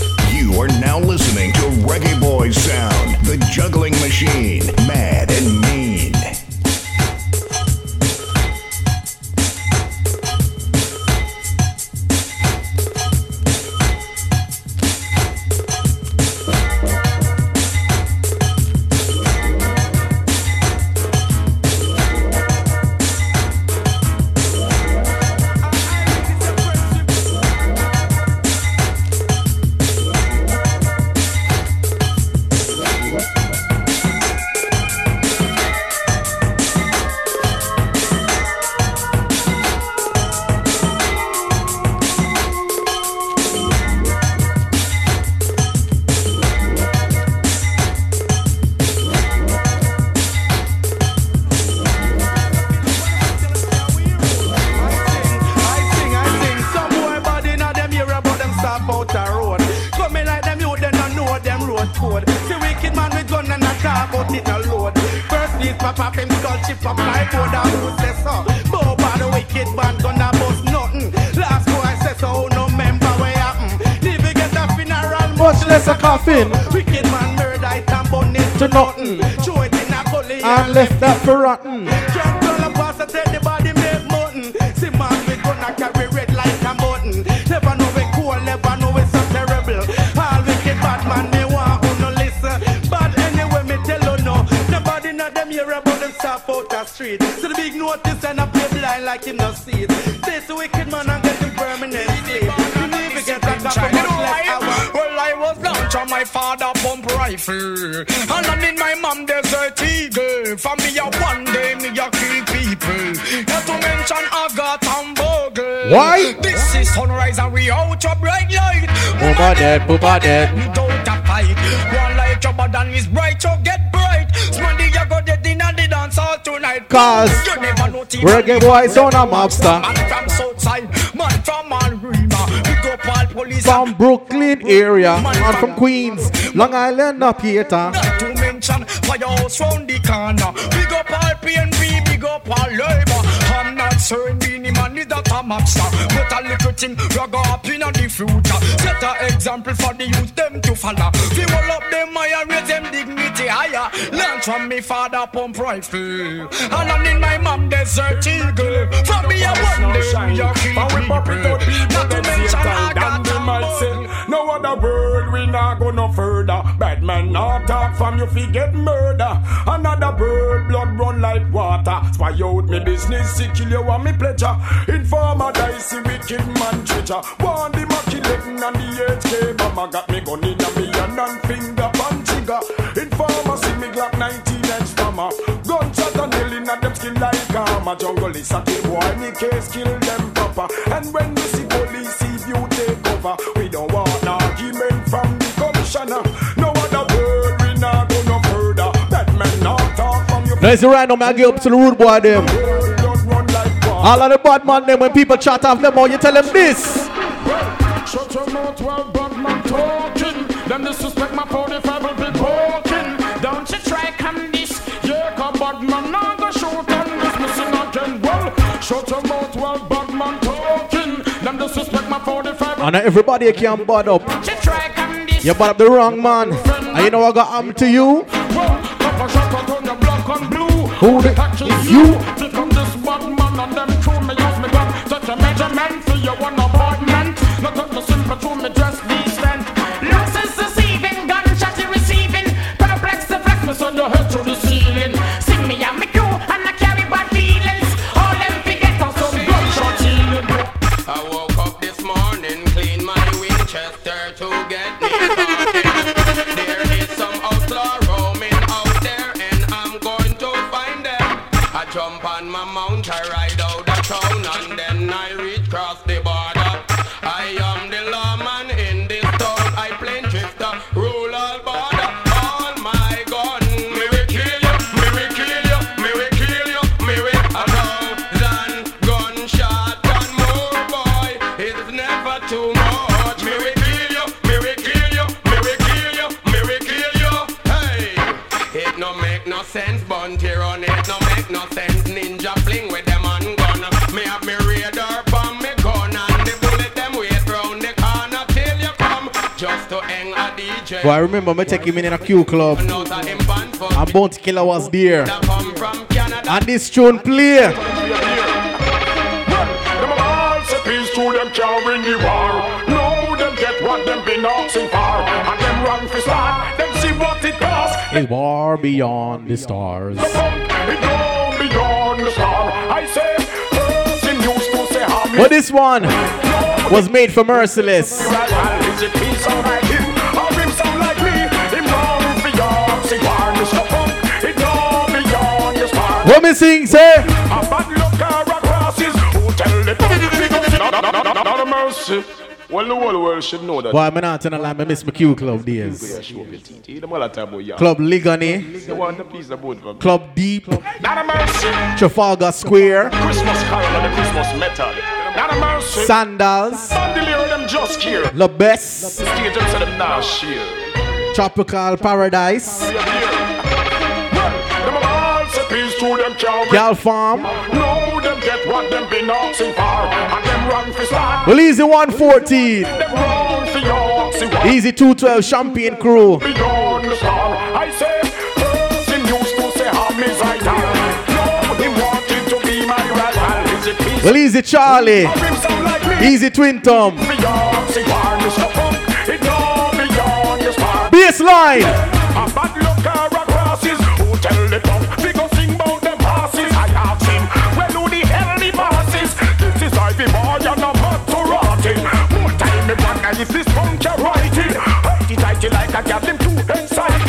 glass. You are now listening to Reggae Boys Sound, the juggling machine, mad and mean. Booba dead. Don't a fight. One light your body is bright, so get bright. Smandy, you go dead in and the dance all tonight. Cause you never know Reggae Boys on a mobster. Man from Southside, man from Malverne. from Brooklyn area and from Queens, Long Island, up here. To mention Firehouse round the corner. Big up all PNP, big up all labor. I'm not certain beanie man is that a mobster, but a little thing rag up in the future. Set an example for the youth them to follow. We will up them higher, raise them dignity higher. Learn from me father pump rifle, and in my mom desert eagle. From me I want them your people. Not to mention I got them. No other world we not go no further. Bad man not talk from you fi get murder. Another bird blood run like water. Spy out me business, see kill you and me pleasure. Informer dicey wicked man treasure. One the maculating and the HK bomber. Got me gun in a million and finger punch trigger. Informer see me Glock 19-inch stammer. Gunshot and nail in a them skin like armor. Jungle is a table boy, any case kill them proper. And when we see police, if you take over, we don't want no argument from the commissioner. Let's do right now, man. Get up to the rude boy, them. All of the bad man, them, when people chat off them, all you tell them this. Shut your mouth while bad man talking. Them disrespect my 45 will be talking. Don't you try come this. Yeah, come bad man, now go shoot on this missing again. Well, shut your mouth while bad man talking. Them disrespect my 45. And everybody can bad up. You bad up the wrong man. And you know I got am to you. Who the is you? Pick up this one man and them crew me use me gun. Such a measurement for your one apartment. Not up to simple to me dress decent. Lexus deceiving, gunshot receiving. Perplex the flex me so your head to the ceiling. Sing me and me crew and I carry bad feelings. All them forget us some gunshot healing. I woke up this morning, clean my Winchester to get me started. There is some outlaw roaming out there and I'm going to jump on my mount, I ride out of town, and then I reach cross the border. I am the lawman in this town, I plain drifter, rural border. All my gun, me will kill you, me will kill you, me will kill you, me will. A thousand gunshot and more, boy, it's never too much. Me will kill you, me will kill you, me will kill you, me will kill you. Hey, it no make no sense, Bounty on it. But I remember me taking him in a Q Club and Bounty Killer was there. And this tune play. Peace to them carrying the war. No, them get what them been asking for. And them run for start, them see what it costs. It's war beyond the stars. It's war beyond the stars. I say, person used to say how me. But this one was made for Merciless. What me sing, say? A bad look or a crosses. Who tell the people? Not a mercy. Well, the whole world should know that. Boy, I'm not gonna lie, I miss my Q Club days. Club Ligani. Club Deep. Not a mercy. Trafalgar Square. Christmas Carol and the Christmas Metal. Not a mercy. Sandals. The best. Tropical Paradise. Y'all farm. No, them get what them been asking for. And them run for start. Well, easy 114. Easy 212 champagne crew. Beyond the star. I say, person used to say how me I die. No, they wanted to be my rival. Well, easy Charlie. Easy Twin Tom. Baseline. A bad look or a crosses. Who tell the tongue? If this punch are writing, hide it tighty like I got them too excited.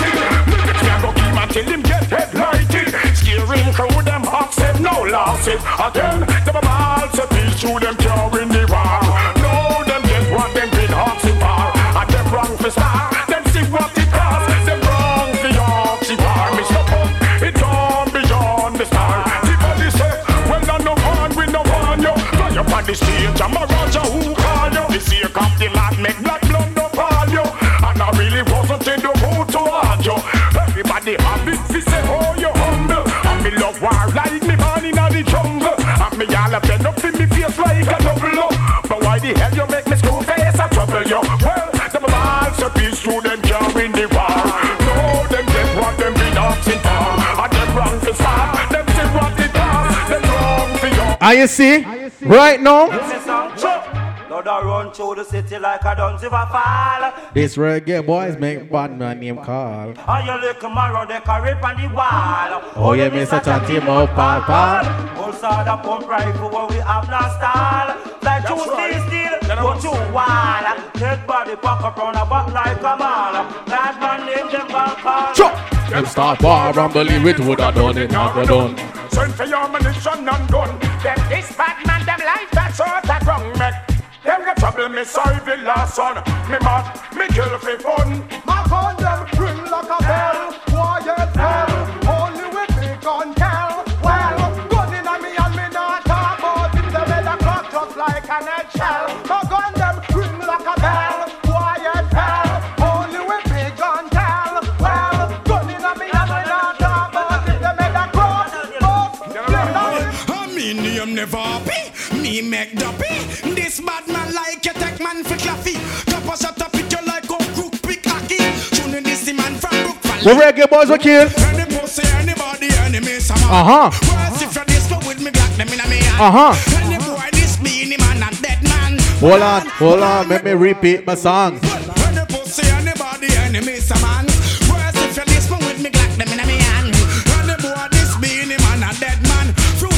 Lyrics me a go keep until them get headlighted. Scaring crew them upset, no losses. Again, the babal say peace to them carrying the war. No, them just want them been oxy bar. And them wrong for star, them see what it costs. Them wrong for oxy bar. Mr. Pump, it's on beyond the star. The body say, well done no one, we no one, yo. Fly up on the stage, I'm a Roger who call you. This here comes the lot, make blood. Everybody have it, we say, oh, you're humble. And me love war like me born in the jungle. And me all up end up in me face like a double up. But why the hell you make me school face a trouble, yo? Well, them balls a piece through them can't win the war. No, them get what them be dancing for. And them wrong to start, them say what they pass. Them wrong for you. Are you see? Right now? I run through the city like I don't give a fall. This reggae boys make bad man name call. Oh, you look tomorrow, they carry on the wall. Oh, you miss a chanty more pal. Also, the pump rifle where we have no stall. Like you still, go to wall. Take body, pack up round a buck like a mall. Bad man name them call. Chop! Them start bar, rambling with wood, I done it, not done. Send for your munition and gun. Them this bad man, them life, that's all that wrong, mate. Them get trouble, me sorry the last son. Me mad, me kill for fun. My gun them ring like a bell. Quiet hell, only with me gun tell. Well, gun in me and me not talk about it. The red o'clock just like an eggshell. My gun them ring like a bell. Quiet hell, only with me gun tell. Well, gun in me and me not talk about it. The red o'clock just. I mean, I'm never happy. Me make duppy. This bad man like you take man for claffy. Top us shut up with you like go crook pick hacky. Tuning this man from Brooklyn. The reggae boys were killed. Any pussy, anybody, enemy, some. Worse if you this but with me black them in a me. Any boy this be any man and dead man. Hold on, let me repeat my song. Any pussy, anybody, enemy, some man. Worse if you this but with me black them in a me hand. Any boy this be any man and dead man. Fruit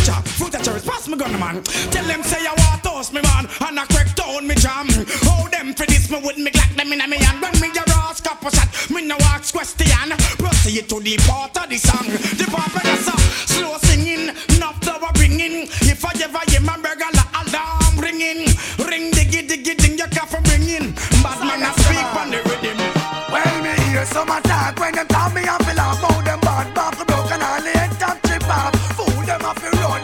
cherries, pass me gun man. Tell them say I want toast me man. And I crack down me jam. Hold them for this me with me glack them in a me hand. When me your ass cup a shot, me no ask question. Proceed to the part of the song. The part of the song, slow singing. No flower bringing. If I ever hear my burger la alarm ringing. Ring diggy ding your coffee ringing. Bad man I speak on the rhythm. Well me hear some attack when them tell me I feel off. How them bad back broken and they ain't top chip off. Fool them off your run.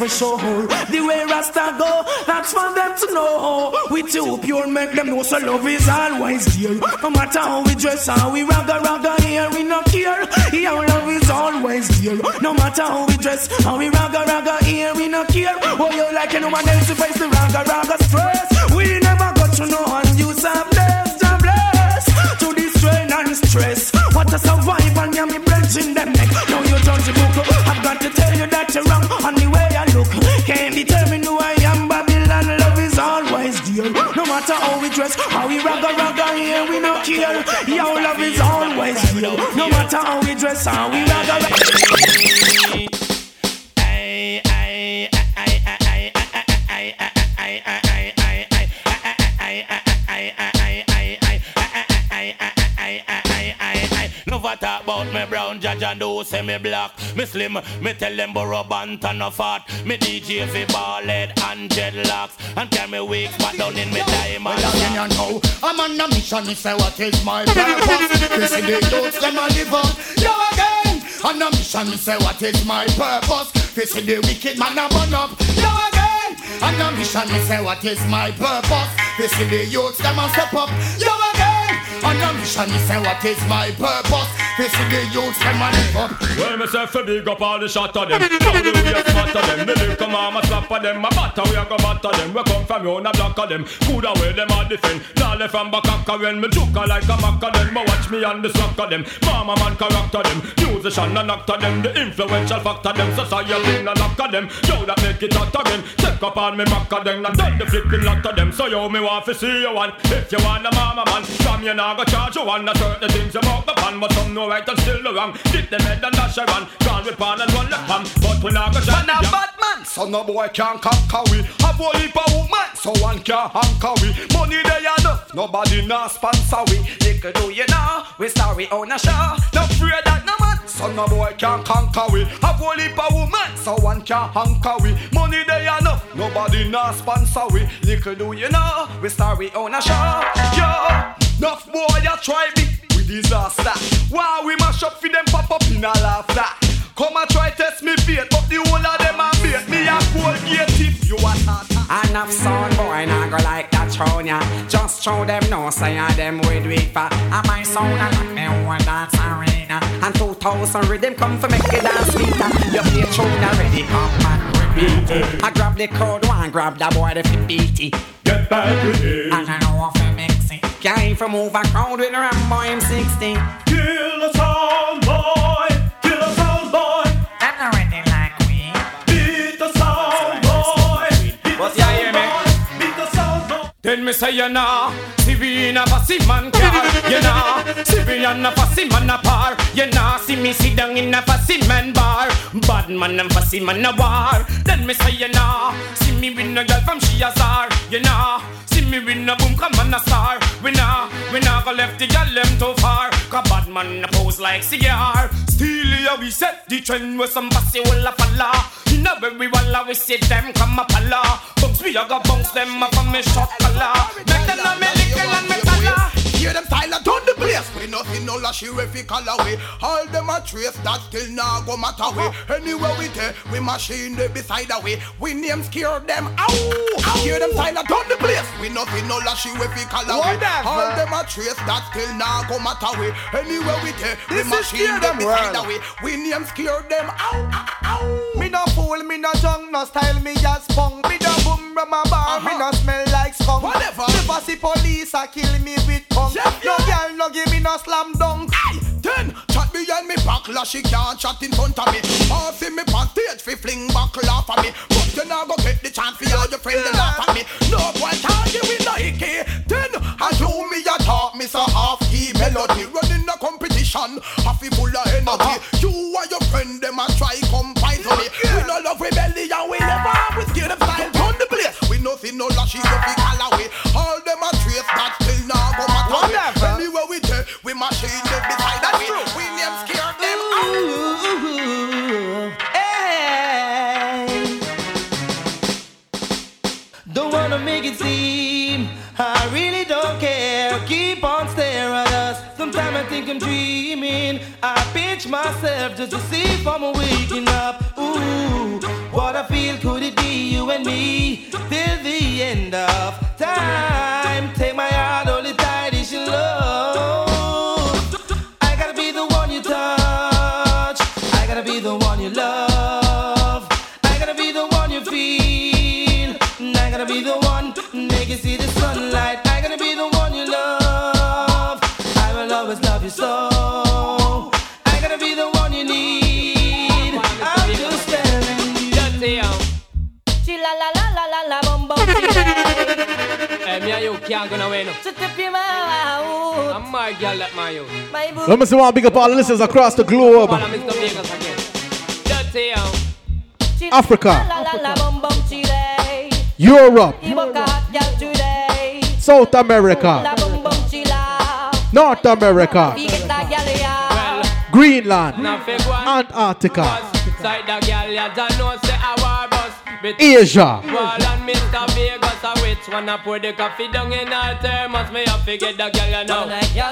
For sure, the way Rasta go, that's for them to know. We too pure, make them know so love is always dear. No matter how we dress, how we ragga here, we no care. Here love is always dear. No matter how we dress, how we ragga here, we no care. Oh, you like anyone else to face the ragga stress. We never got to know and you are blessed and blessed to this strain and stress. What a survival, yeah, me branch in them neck. Now you judge the book, I've got to tell you that you're wrong. On the way I look, can't determine who I am. Babylon, love is always dear. No matter how we dress, how we ragga here, we no care. Your love is always dear. No matter how we dress, how we ragga. talk about me brown judge and who say me black. Me slim, me tell them borrow band and a fat. Me DJ fi ball head and dreadlocks. And tell me weak but down in me diamond. Well, you know, I'm on a mission, me say what is my purpose. You see the youths, them a live up, yo again. On a mission, me say what is my purpose. You see the wicked man a burn up, yo again. On a mission, me say what is my purpose. You see the youths, them a step up, yo again. On a mission, you say what is my purpose. This is the youth and my live up. Well, me say fi big up all the shot of them. Now we a smatter them. Me live come on, a slap of them. A batter we a go batter them. We come from yon a block of them. Good away them a defend. Now left and back a when me took a like a mack of them. Me watch me and the slack of them. Mama man character them. Musician and actor them. The influential factor them. Society na knock of them. Yo that make it hot again. Take up on me mack of them. And done the flipping lot of them. So yo me want fi see you one. If you want a mama man, come you now go charge you one. A certain things you mock upon. But some no right and still the wrong. Dip them head and dash around. Can't rip on and run the palm. But we not go shine the jam. Man, so no boy can't conquer we. Have a leap of woman, so one can't hanker we. Money they enough, nobody not sponsor we. Little do you know, we sorry on a show. No fear that no man, so no boy can't conquer we. Have a leap of woman, so one can't hanker we. Money they enough, nobody not sponsor we. Little do you know, we sorry on a show. Yo, enough boy you try me. Disaster. Wow, we mash up for them pop up in a laughter. Come and try test me fate, but the whole of them a bait. Me a cold gate if you a tata. Enough sound boy, nah go like that show ya. Just show them no say a them with weaver. And my sound a like me own dance arena. And 2000 rhythm come for make it dance sweeter. Your play tune already come and repeat it. I grab the code one, grab that boy the flippity. Get back with it. And I know if I mix it. Came from overcrowd with Rambo M16. Kill a sound boy, kill a sound boy. I'm not ready like we. Beat the sound boy, beat the sound boy, beat the sound boy. Then me say you know, civilian a fussy man car. You know, civilian a fussy man a par. You know, see me sit down in a fussy man bar. Bad man and fussy man a war. Then me say you know, see me with no girl from Shiazar. You know, see me with no boom come on a star. We nah go left the girl them too far. Cause bad man pose like cigar. Still here we set the trend with some pussy walla falla. You know where we walla we see them come up a la. Bounce we a go bounce them up on me shot collar. Make them know me little and me collar. Hear them silent on the place. We nothing no lash here if we call away. All them a trace that still nah go matter way. Anywhere we take we machine they beside away. We name scare them out. Hear them silent on the place. We nothing no lash here if we call away. All them a trace that still nah go matter way. Anywhere we take, we machine them beside away. We name scare them out. Me no fool, me no junk, no style, me just punk. Me no boom from a bar, me no smell like skunk. Whatever. Never see police a kill me with punk. Chef, no girl, no give me no slam dunk. Aye. Then, chat behind me back, la she can't chat in front of me. Or see me past stage, fi fling back, laugh at me. But you now go get the chance for all your friends to laugh at me. No boy can't give me no hickey. Then, I show me a talk, me so half-key melody. Running a competition, half full of energy. You and your friend, them a try come fight on me. We no love we belly and we never we scare them style on the place. We nothing no lashes, no big alloway. All them a trace that still now go back away. Anywhere we take, we machine them beside that way. We name scare them out. Hey. Don't wanna make it seem I really don't care. Keep on staring at us. Sometimes I think I'm dreaming. I pinch myself just to see if I'm waking up. Ooh, what I feel, could it be you and me till the end of time? Take my heart, only tight is your love. I gotta be the one you touch. I gotta be the one you love. I gotta be the one you feel. I gotta be the one make you see the sunlight. I gotta be the one you love. I will always love you so. Let me see one big up all the listeners across the globe. Africa, Europe, South America, North America. Greenland, Antarctica, Asia,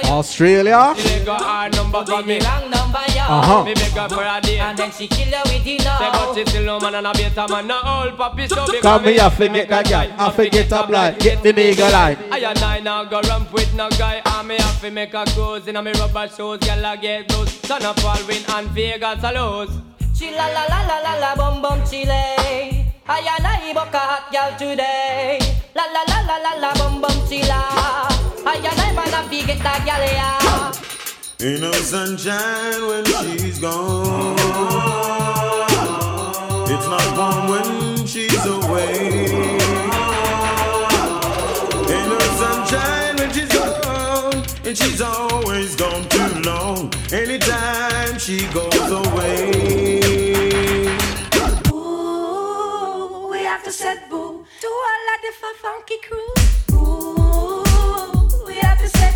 Australia, come here, forget that guy, I forget a blind, get the nigga line. I now go rump with no guy, I may have to make a cruise, and I may rubber shoes, girl I get those, son of all win and Vegas I lose. Chilla la la la la la bum bum chile. I and I book a hot girl today. La la la la la la bum bum chilla. I and I man a big get a gal ya. Ain't no sunshine when she's gone. It's not warm when she's away. Ain't no sunshine when she's gone, and she's always gone too long. Anytime she goes away. Said boo to all of the funky crew. Ooh, we have to say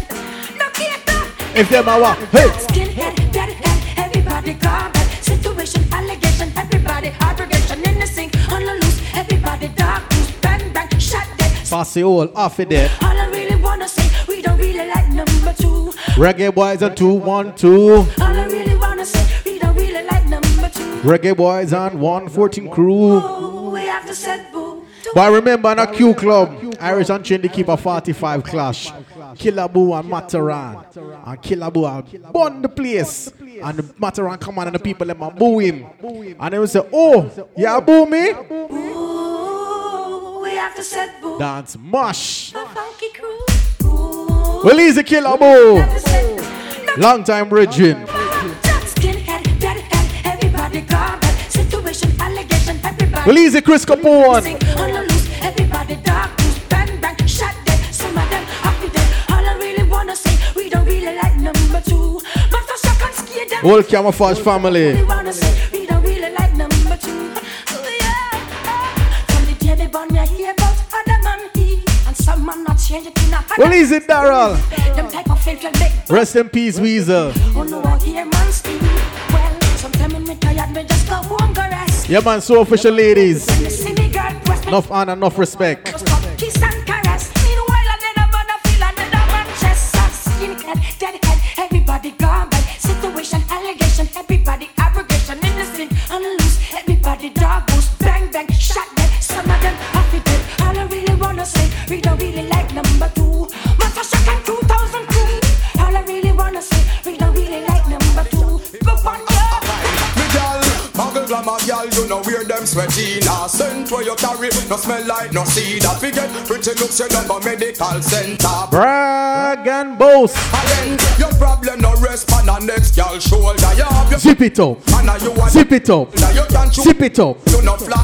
no theater. If them I want, hey. Skinhead, deadhead, everybody garbage. Situation, allegation, everybody aggregation in the sink, on the loose, everybody dark loose, bang bang, shot dead. Pass it all off it there. All I really wanna say, we don't really like number two. Reggae boys are 212. All I really wanna say, we don't really like number two. Reggae boys on 114 crew. Ooh, we have to say. But remember in a Q Club, Irish and Trendy keep a 45 clash. Killaboo and Mataran. And Killaboo and burn the place. And the Mataran come on and the people them and boo him. And they will say, oh, yeah, boo me. Ooh, we have to set boo. Dance mash. Well, he's a Killaboo. Long time bridging. Well, he's a Chris Capone. All camouflage family. We don't really like number two. From the day they born, you hear about other man he, and some man not change it in a other. Well, is it Daryl? Them type of fake like that. Rest in peace, Weezer. Oh no, I hear man speak. Well, sometimes in me tired, me just go home, go rest. Yeah, man, so official ladies. Enough honor, enough respect. Just pop, kiss and caress. Meanwhile, another man I feel another man chest. Skinhead, deadhead, everybody gone. Situation, allegation, everybody abrogation, innocent, unloose, everybody dog goes bang bang, shot dead, some of them happy dead. All I really wanna say, we don't really like number two. Master Shaka 2002. All I really wanna say, we don't really like number two. Look on y'all, you know wear them sweaty now. Scent where you carry, no smell like no seed. I forget pretty looks you done by medical center. Brag and boast. And then your problem no rest on the next y'all shoulder. You have your zip it up, zip it up, zip it up,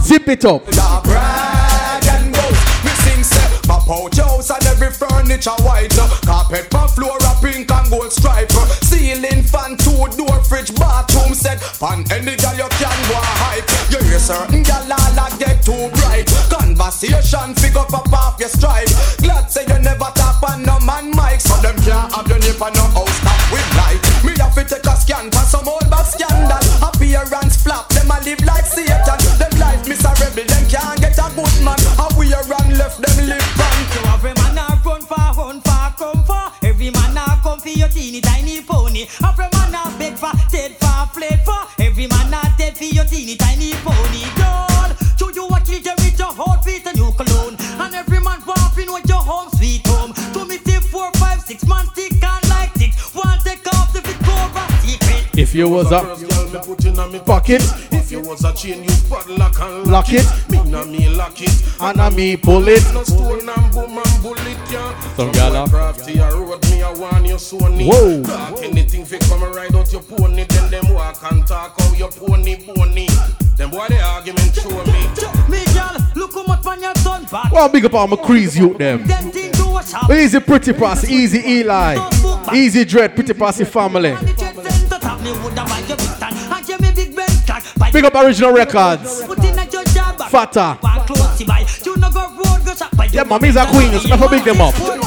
zip it up. Brag and boast. We sing set, pop out your house and every furniture white. Carpet, my floor, a pink and gold stripe. Ceiling fan, 2-door fridge, bathroom set. Fan any girl you can go hype. You hear certain gal all get too bright. Conversation, figure pop off your stripe. Glad say you never tap on no man mic. So them can't have your nip on no house tap with light. Me have to take a scan for some old back scandal. Appearance flap, them a live like Satan. Them life miserable, them can't get a good man. How we a run left, them live from. So every man a run for, come for. Every man a come for your teeny tiny pony. Every man a beg for, dead for, played for. Every man a dead for your teeny tiny pony. Girl, show you a kill them with your outfit and your cologne. And every man popping with your home sweet home. To me say 4, 5, 6 man stick and like tick. One take off the fit cover secret. If you was up, pocket. If you was a chain, you padlock and lock it. Me na me lock it, and a me pull it. No stone and boom and bullet, yeah. Some gala crafty, I wrote me a one, you so need. Whoa. Anything fake come and ride out your pony, then them walk and talk out your pony. Them boy they argument show me. Me girl, look how much man you done back. Well, big up all my crease youth them. Easy pretty pass, easy Eli, easy dread, pretty passy family. Big up original records. Fatta. Yeah, mommy's a queen. It's not for big them up. Tell them,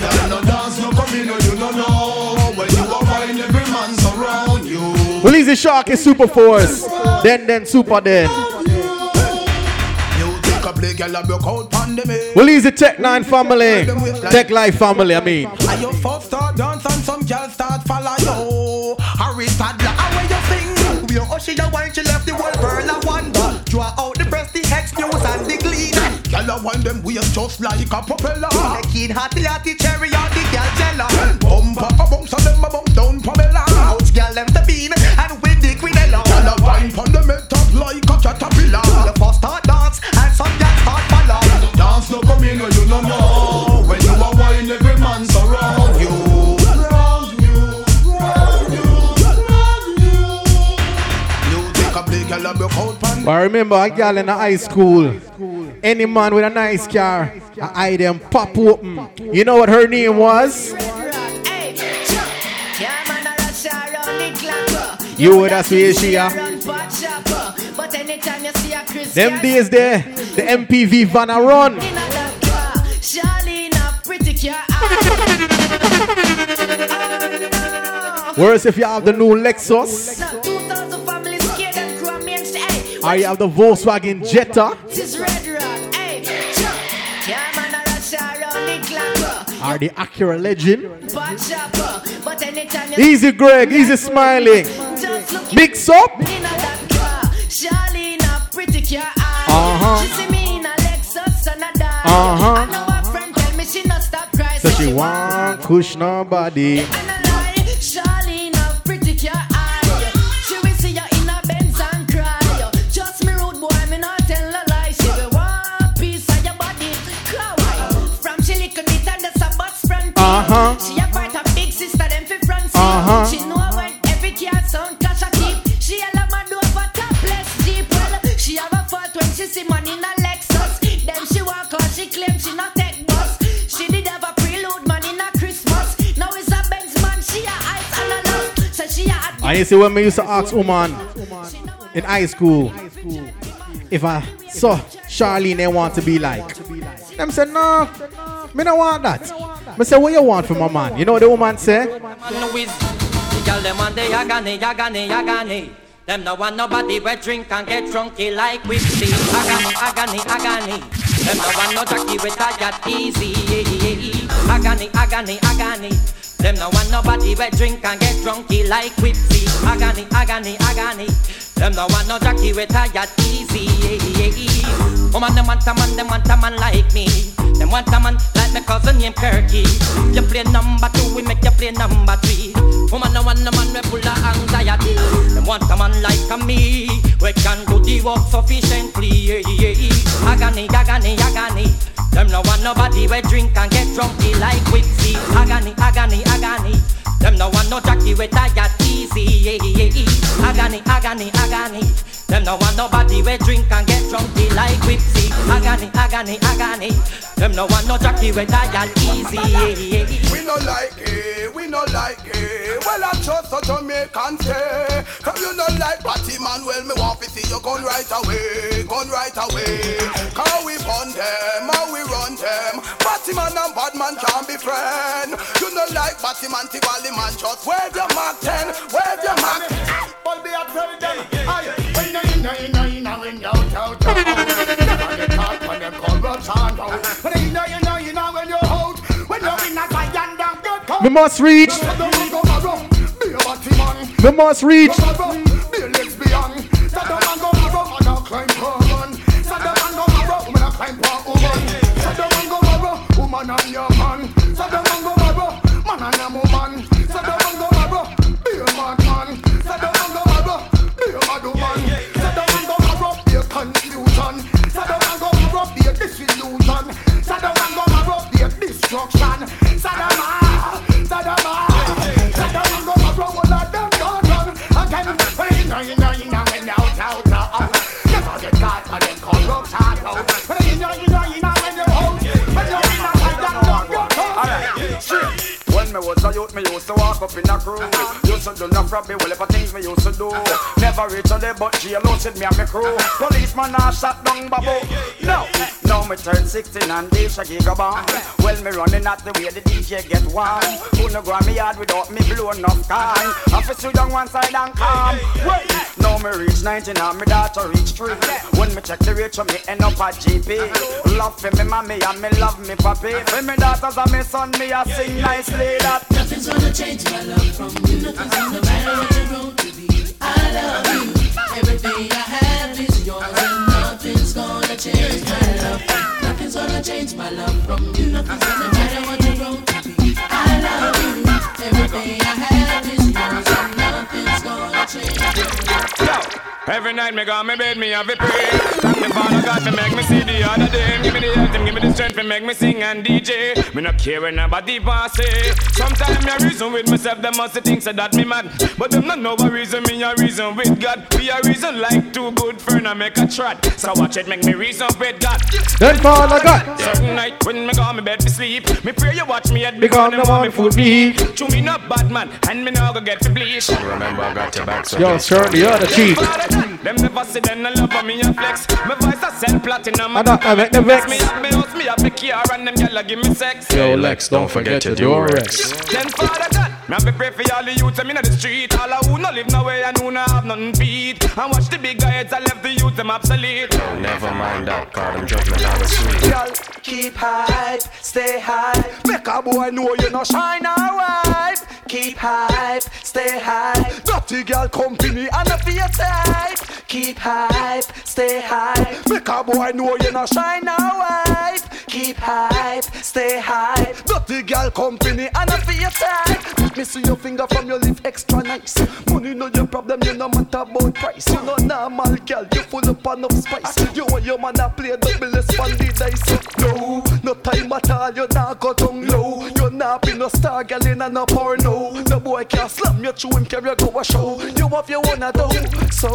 you no dance, no come in, you no know. When you are wine, every man's around. Release the shark is super force. Then super then. Release the Tech 9 family. Tech Life family, I mean. Are you first start dance and some girls start follow you? Harry Sadler, how are you sing? We don't she wine, she left the world world of wonder. Draw out the breast, the excuse and the cleaner. Yellow one them we just like a propeller. The kid had the hearty cherry on the gal jella. Bumper a bounce and them a bounce down Pamela. Out gal them the bean and with the quinella. Yellow wine on them head top like a caterpillar. The first start dance and some gal start follow. Dance no come in you no know. When you are wine every man surround you. I remember a girl in high school. Any man with a nice car, I eye them pop open. You know what her name was? You would have seen she a. Them days there, the MPV van a run. Whereas if you have the new Lexus. Or you have the Volkswagen Jetta. Or the Acura Legend. Easy Greg, easy smiling. Mix up. So she want Kushna body. Uh-huh. She a quite a big sister, them fi Francie. Uh-huh. She know when every cat sound cash a keep. She a la man over top, let's deep. Well, she have a fault when she see man in a Lexus. Then she walk cause she claim she not take bus. She did have a prelude man in a Christmas. Now it's a Benz man, she a ice and a love. So she a admin. And you see when we used to ask woman in high school if I saw Charlene they want to be like. Them said no, me don't want that. I say, what you want from a man? You know what the woman say? Them no want nobody we drink and get drunky like we see. Agony. Them no want no jockey with a yacht easy. Agony. Them no want nobody we drink and get drunky like we see. Agony. Them no want no jockey with a yacht easy. Woman, them want a man like me. Them want a man like my cousin named Kirky. You play number 2, we make you play number 3. Woman, no want a man with full of anxiety. Them want a man like me. We can do the work sufficiently. Agony. Them no want nobody we drink and get drunky like we see. Agony. Them no want no jockey with a yacht easy. Agony. Them no want nobody we drink and get drunky like whipsy. Agony. Them no want no jockey with a yacht easy. We no like it. Well, I'm just such a Jamaican say. Come you no like party man, well, me want to see you gone right away. Cause we bond them, how we run them. Party man and bad man can't be friend. You no like party man, Tivali man, just wave your mark 10, wave your mark. But they are very them. We must reach. When me was a youth, me used to walk up in a crew. Used to do the probably well if I things me used to do. Never reach a day, but G.L.O. said me and my crew. Policeman I shot down Babu. Now me turn 16 and they Shaggy go bang. Well me running at the way the DJ get warm. Who no go on me yard without me blowing enough kind. I feel sit down one side and calm. Now me reach 19 and me daughter reach 3. When me check the ratio me end up at GP. Love for me mommy and me love me papi. For me daughters and me son me I sing nicely that. Nothing's gonna change my love from you. Nothing's gonna matter what you're going to be. I love you. Everything I have is yours and nothing's gonna change my love. Nothing's gonna change my love from you. Nothing's gonna matter what you're going to be. I love you. Everything I have is yours and nothing's gonna change my love. Every night me go my bed, me have a pray. Thank the Father God to make me see the other day. Give me the health, give me the strength to make me sing and DJ. Me not care when nobody passes. Sometimes I reason with myself, them must think so that me mad. But them not know what reason, me a reason with God. We a reason like two good friends I make a trot. So watch it, make me reason with God. Then Father God. Certain night when me go my bed to sleep, me pray you watch me at because I want me food to eat. To me not bad man, and me now go get to bleach. Remember I got your back so yo, sir, the other chief. Them never see them no love for me and flex. My voice I sell platinum. I don't make them vex. Me up, me house, me up, me care, and them gyal give me sex. Yo Lex, don't forget your Durex. Then Father God, me have to pray for all the youths them inna the street. All a who no live no way and who no have nothing beat. And watch the big guys I left the youth them obsolete. No, never mind that, call them judgment I was sweet. Y'all keep hype, stay hype. Make a boy know you no shine alright. Keep hype, stay hype. Dirty girl company and a fear type. Keep hype, stay hype. Make a boy know you no shine alright. Keep hype, stay hype. Dirty girl company and a fear type. Me see your finger from your lip extra nice. Money no your problem, you no matter about price. You no normal girl, you full up and up spice. You and your man a play double S on the dice. No, no time at all, you not go down low. You not be no star girl in and no porno. The boy can't slam you through him, carry you go a show. You have your own a do. So,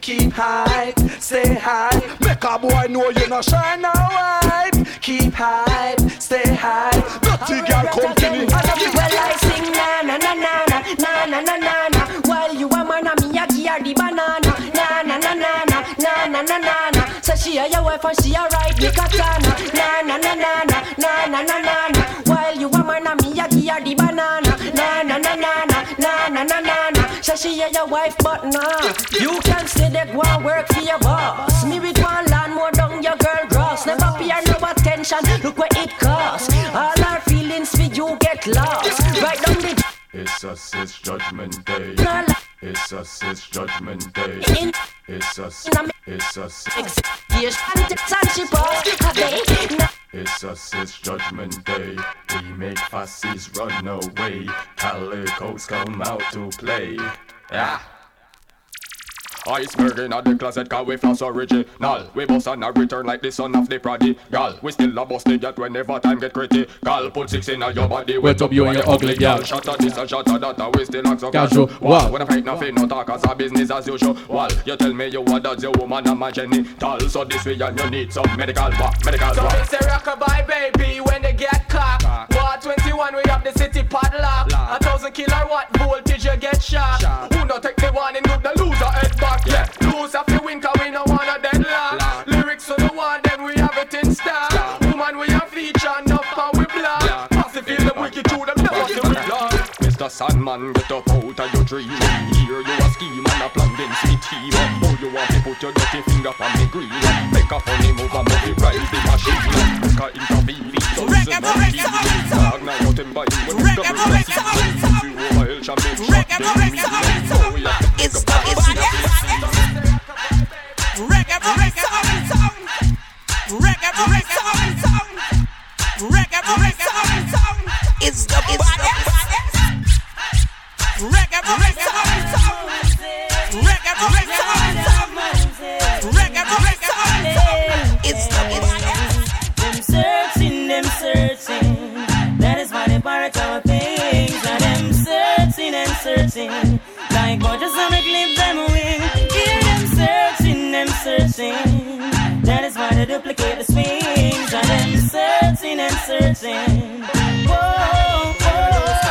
keep hype, stay hype. Make a boy know you no shine alright. Keep hype, stay hype. Dirty girl company. Well, I sing na-na-na-na-na, na-na-na-na-na. While you a man, me a gear the banana. Na-na-na-na-na, na-na-na-na-na. So she a your wife and she a ride me katana. Na-na-na-na-na, na-na-na-na-na. While you a man, me a gear the banana. Na-na-na-na-na-na-na-na-na. So she is your wife, but nah. You can stay there, go and work for your boss. Me with one land, more down your girl gross. Never pay no attention, look what it costs. All our feelings for you get lost. Right down the... It's us, it's judgment day. It's us, it's judgment day. It's us, it's us. Yes, and the sun she passed. It's us, it's judgment day. We make fascists run away. Calicoes come out to play. Yeah. Iceberg in the closet, cause we floss original. We boss and a return like the son of the prodigal. We still a boss the jet whenever time get critical. Put six in your body, wet up you and your ugly girl. Shut up this and shut up that, and we still act so casual. Wow, when I fight nothing, no talk, cause our business as usual. Wow, you tell me you are that your woman and my genital. So this way and you need some medical back, medical back. So it's a rockabye baby when they get cocked. War 21, we have the city padlock. 1,000 kilowatt voltage, you get shocked. Who no take the warning, look the loser head back. Yeah, lose after win, cause we no wanna deadlock. Lyrics on the one, then we have it in stock. Woman, we have feature, enough and we block. Pass it, feel them wicked to them, never to be lost. Mr. Sandman, get up out of your dream. Here you a scheme and a plan, then see team. Oh, you want to put your dirty finger on the green. Make a funny move and move it right in the machine. Mr. Intervene, so it's a machine. Dog now, you're timber in with the receiver. You over hell, shall make shot, then we need. So we have to pick up the body. Reggae Boys Sound. It's the Reggae Boys Sound. Reggae Boys Sound. Reggae Boys Sound. It's the Them searching. That is why they pirate our things. And them searching and searching. Like gorgeous and clip them wing. Hear them searching. That is why they duplicate the swings. And them searching and searching. Whoa, whoa.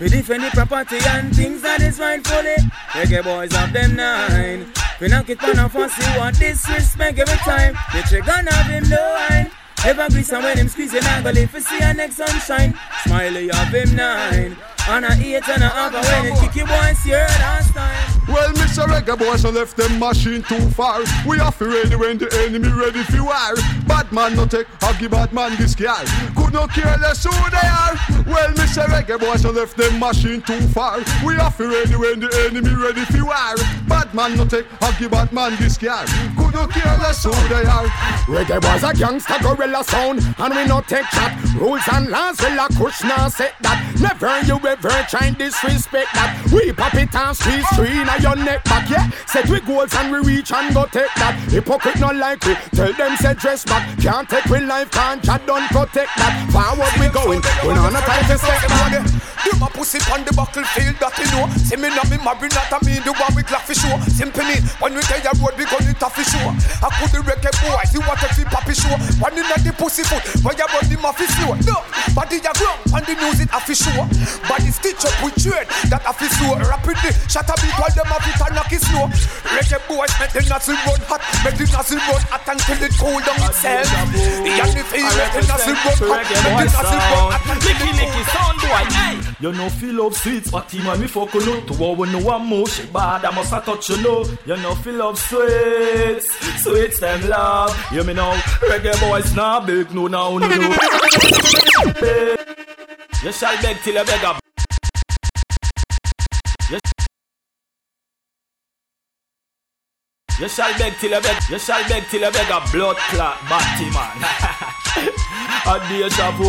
We defend the property and things that is rightfully. Reggae boys of them nine. We knock it down and fussy, want disrespect every time. The trigger of him nine. Ever grease and when him squeezing, I go live to see our next sunshine. Smiley of him nine. And I eat and I have a when it kick your boys here last time. Well, Mr. Reggae Boys, I left them machine too far. We have to ready when the enemy ready for war. Bad man no take, have the bad man this guy. Could not care less who they are. Well, Mr. Reggae Boys, I left them machine too far. We have to ready when the enemy ready for war. Bad man no take, have the bad man this guy. Could not care less who they are. Reggae Boys a gangsta gorilla sound, and we no take chat. Rules and laws will a Kushna set that. Never you ever try and disrespect that. We pop it and squeeze three in your neck back, yeah. Set we goals and we reach and go take that. Hypocrite not like we, tell them say dress back. Can't take we life, can't chat, don't protect that. Forward we going, we not a time to step back. Do my pussy on the buckle field that you know. See me not me married, not a me, do one we clap for sure. Simple me, when we tell your road we go to tough for sure. I could the wreck a boy, see what if we poppy sure. One in the pussy foot, when you run the muffy slow. No, but did you grow on the music after sure. But stitch up with trade that I feel so rapidly. Shut up because them have it and knock it slow. Reggae boys make the nozzle run hot, make the nozzle run hot until it cool down itself. And if he make the nozzle run hot, make the nozzle run hot until it cool down itself. You know feel of sweets, but him and me fuck you know. To war when no one more, she bad, I must have touch you know. You know feel of sweets, sweets them love. You me know, reggae boys now big, no now, no, no. You shall beg till you beg up. You shall beg till I beg, you shall beg till I beg a blood clot batty man. A deja vu,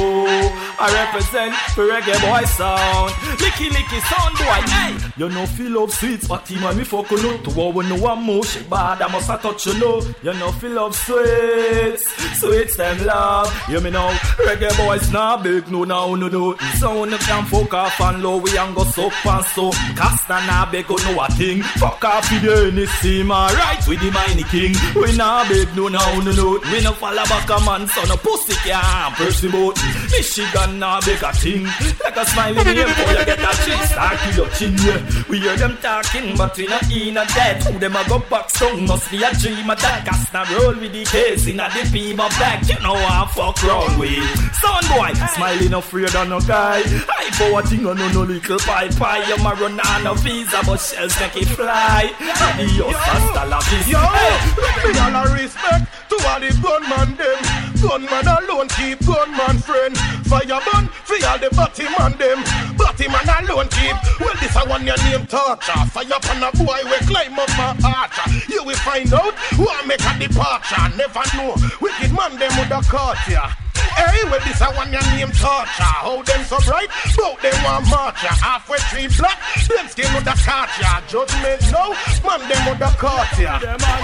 I represent for reggae boy sound. Licky licky sound boy, hey! You know feel of sweets, but him and me fuck you know. To war with no one more, she bad, I must have touch you know. You know feel of sweets, sweets them love. You me know, reggae boys now big, no now no do. Sound can fuck off and low, we and go soap and soap. Cast and I beg you know a thing. Fuck off with the NSC man, right? With the mighty king, we nah beg no now no no. We no follow back a man son of pussy can't press the button. Michigan nah beg a ting, like a smiley name boy you get a chin, start to your chin. Yeah. We hear them talking, but we not in a dead. Who them a go back song? Must be a dream of that. Cast a roll with the case in a the beam of back. You know I fuck wrong with son boy, smiling afraid of no guy. I for a thing on no little pie pie. You ma run on a visa, but shells make it fly. Adios hasta la. Yo, we all respect to all the gunman them. Gunman alone keep gunman friend. Firebone for all the batty man them. Batty man alone keep. Well, this I want your name torture. Fire upon a boy we climb up my arch. You will find out who I make a departure. Never know. Wicked man them would have caught ya. Hey, well, this I want your name torture. Hold them so bright, both them want march ya. Halfway tree black, them still would have caught ya. Judgment no, man them would have caught ya.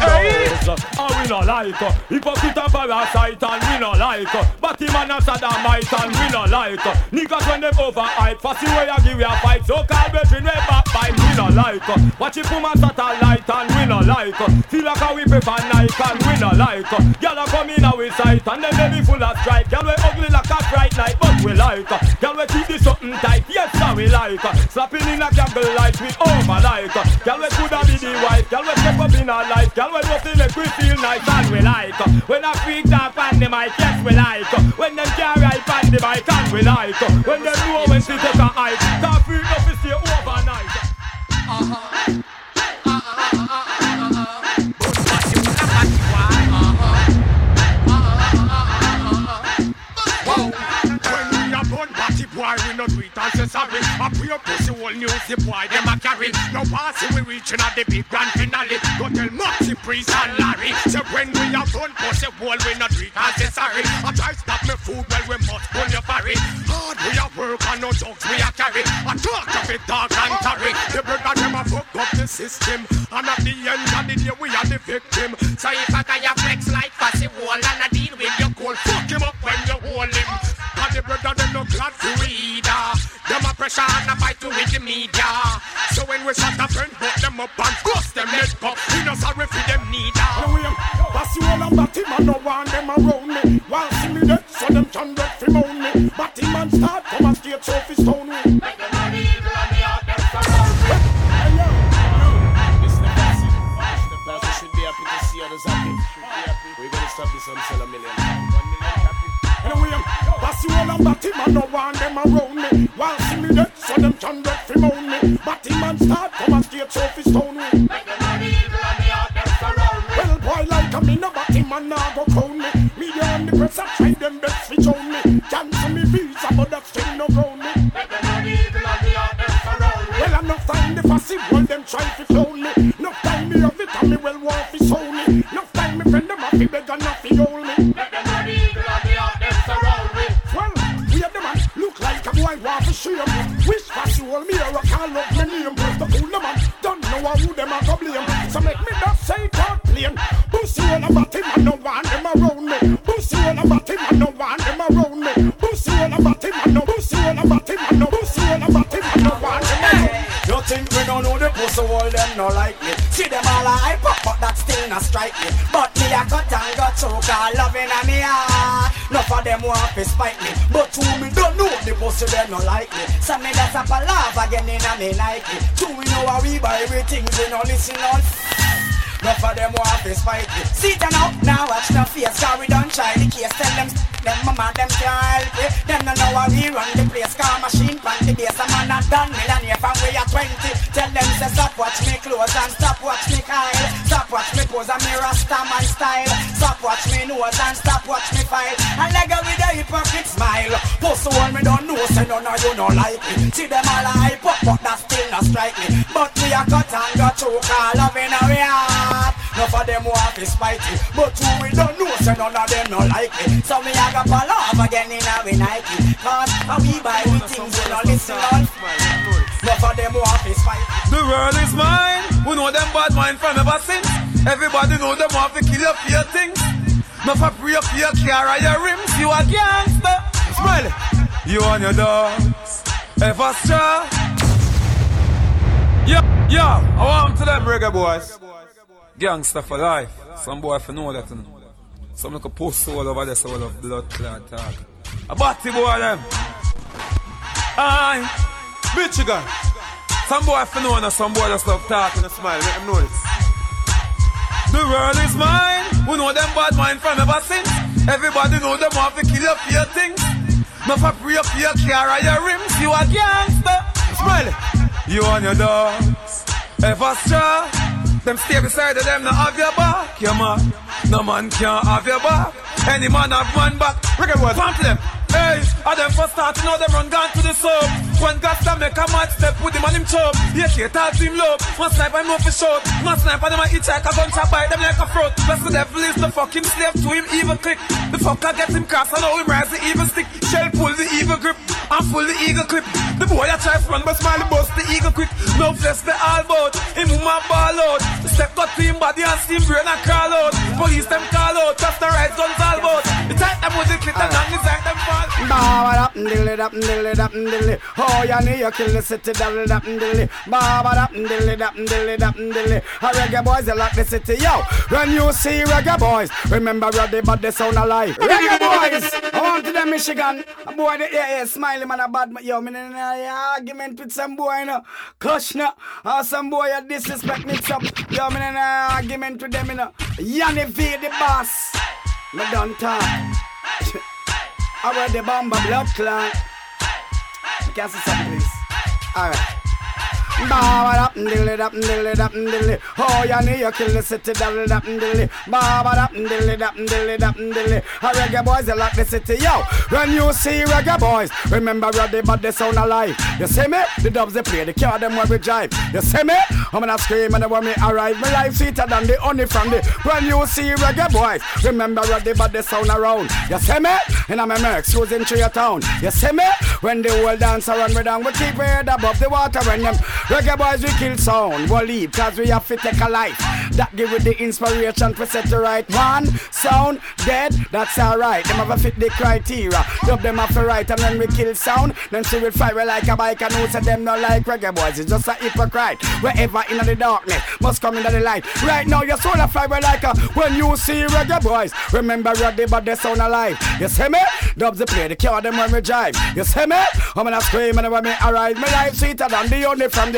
Hey, and we no like her. Hypocrite and parasite and we no like her. But him and a sodomite and we no like her. Niggas when them overhype, fussy way I give you a fight. So called brethren way backbite, we no like her. Watch it from a satellite and we no like her. See like how we prefer Nike and we no like her. Gyal a come in our sight and then they be full of strike. Gyal we ugly like a bright light, but we like her. Gyal we keep this something tight, yes sir we like her. Slapping in a cable light, we over like her. Gyal we coulda be the wife, gyal we step up in her life. Girl, we love to make we feel nice and we like. When I freak up on the mic, yes we like. When them carry on the mic and we like. When them know when she take a hike, can't freak up to stay overnight. Why we not wait and say sorry? I pray up to see all news, the boy them a carry. No pass we reaching at the big grand finale. Go tell Moxie, Priest and Larry. So when we are done, push the wall, we not wait and say sorry. I try stop me food, well we must burn your parry. Hard we are work and no jokes we are carry. I talk of it, dark and tarry. The brother them a fuck up the system. And at the end of the day, we are the victim. So if I can your flex like pass the wall and I deal with your cold, fuck him up when you hold him. And the brother them no glad to either. Them a pressure and a fight to with the media. So when we shut up and put them up and ghost them head up, we no sorry for them neither. Pass you all a batty man, no one them around me. While see me dead, so them can get free moan me. Batty man start from a state, so fi stone me. Make the money. copy, some sell a million. 1 million copy. Anyway, pass you all and batty man, no one them around me. While see me dead, so them can get free on me. Batty man start from a straight surface stone me. Make the money evil and the art that's around me. Well, boy, like a me, no batty man, now go crown me. Media and the press, I try them best switch on me. Cancel me visa, but that thing no grown me. Make the money evil and the art that's around me. Well, enough time, the fussy world, them try to clone me. Enough time, me of it, and me well worth his own me. Enough time, me friend, them happy, beg and happy, old me. I want to shame. Wish that you all me or I can't love my name. Plus the fool no man don't know who them are to blame. So make me not say God plain. Pussy all about him and no one them around me. Pussy all about him and no one them around me. Pussy all about him and no. Pussy all about him and no. Pussy all about him and no one them around me. You think we don't know the pussy all them no like me. See them all I pop but that still not strike me. But me I got and got choke all loving and me heart. No for them want to spite me. But to me don't know the pussy them no like me. Some me that's up a laugh again in and me like it. Two we know how we buy everything we no listen on. No for them want to spite me. See them out now watch no face cause we don't try the case. Tell them them mama them can't help me. Them no know how we run the place car machine pan the base. A man not done millionaire from way at 20. Tell them say stop watch me clothes and stop watch me Kyle. Stop watch me pose and me rasta man style. Stop watch me nose and stop watch me file. And I go with a hypocrite smile. Pussy all me don't know say none of you no like me. See them all I pop but that still not strike me. But me a cut and go choke all of in a way heart. No for them who have to spite me. But who we don't know say none of them no like me. So me a go fall off again in a way Nike. Cause we buy the things we no listen on. No for them who have to spite me. The world is mine. We know them bad mind from ever since. Everybody know them want to kill your fear things. Not for free up your car or your rims. You a gangster. Smell. You on your dogs. Ever star. Yo, I want to them reggae boys. Gangster for life. Some boy for know that. Some like a post all over this all of blood clot talk. A batty boy them. Aye. Bitch you got. Some boy for know and some boy just love talking and smile. Let them know this. The world is mine. We know them bad mind from ever since. Everybody know them want to kill your fear things. Not for free up your car or your rims. You a gangster. Smile. You on your dogs. Ever star. Them stay beside of them. Now have your back. Your man. No man can't have your back. Any man have man back. Reggae boys, come to them. Hey, I them for starting now them run gone to the soap. One gangster make a match step with him on him chop. Yeah, can't touch him low. One sniper him off his shot. One sniper them a hitch like a gunshot bite them like a throat. Best the devil is the fucking slave to him evil click. The fucker gets him cross and now him rise the evil stick. Shell pull the evil grip and full the eagle clip. The boy that tries run but smile he bust the eagle quick. No flesh the all bout. Him woman ball out. Step cut to him body and steam brain and crawl out. Police them call out. Just the right guns all bout. The tight them with the clip and long inside them fall. Baba dap and dilly dap and dilly dap and dilly. Oh, you know you kill the city, double dap and dilly. Baba dap and dilly dap and dilly dap and dilly. A reggae boys, they lock the city, yo. When you see reggae boys, remember Roddy, but they sound alive. Reggae boys, I want to them Michigan. A boy, they yeah, smiling man, a bad man. Yo, me in an argument with some boy, you know. Kushna, or some boy, you disrespect me, up. Yo, me in an argument with them, you know. Yanni V, the boss. Me done talk. I wear the bomba blood clan. You can see something, please. Alright. Baba dap and dilly dap and dilly dap and dilly. Oh, you know you kill the city, double dap and dilly. Baba dap and dilly dap and dilly dap and dilly. A reggae boys, they lock the city, yo. When you see reggae boys, remember Roddy, but they sound alive. You see me? The dubs they play, the car them where we drive. You see me? I'm gonna scream and when me arrive. My life sweeter than the honey from the. When you see reggae boys, remember Roddy, but they sound around. You see me? And I'm a mercs cruising through your town. You see me? When the world dance around me down, we keep our head above the water when them. Reggae boys we kill sound, we leave cause we have to take a life. That give you the inspiration to set the right one. Sound dead, that's alright. Them have a fit the criteria. Dub them have to right and when we kill sound, then she will fire like a bike and who said them not like reggae boys. It's just a hypocrite. Wherever in the darkness must come into the light. Right now your soul a fire like a when you see reggae boys. Remember Roddy but they sound alive. You see me? Dubs they play the cure them when we drive. You see me? I'm gonna scream and when me arrive. My life sweeter than the only from the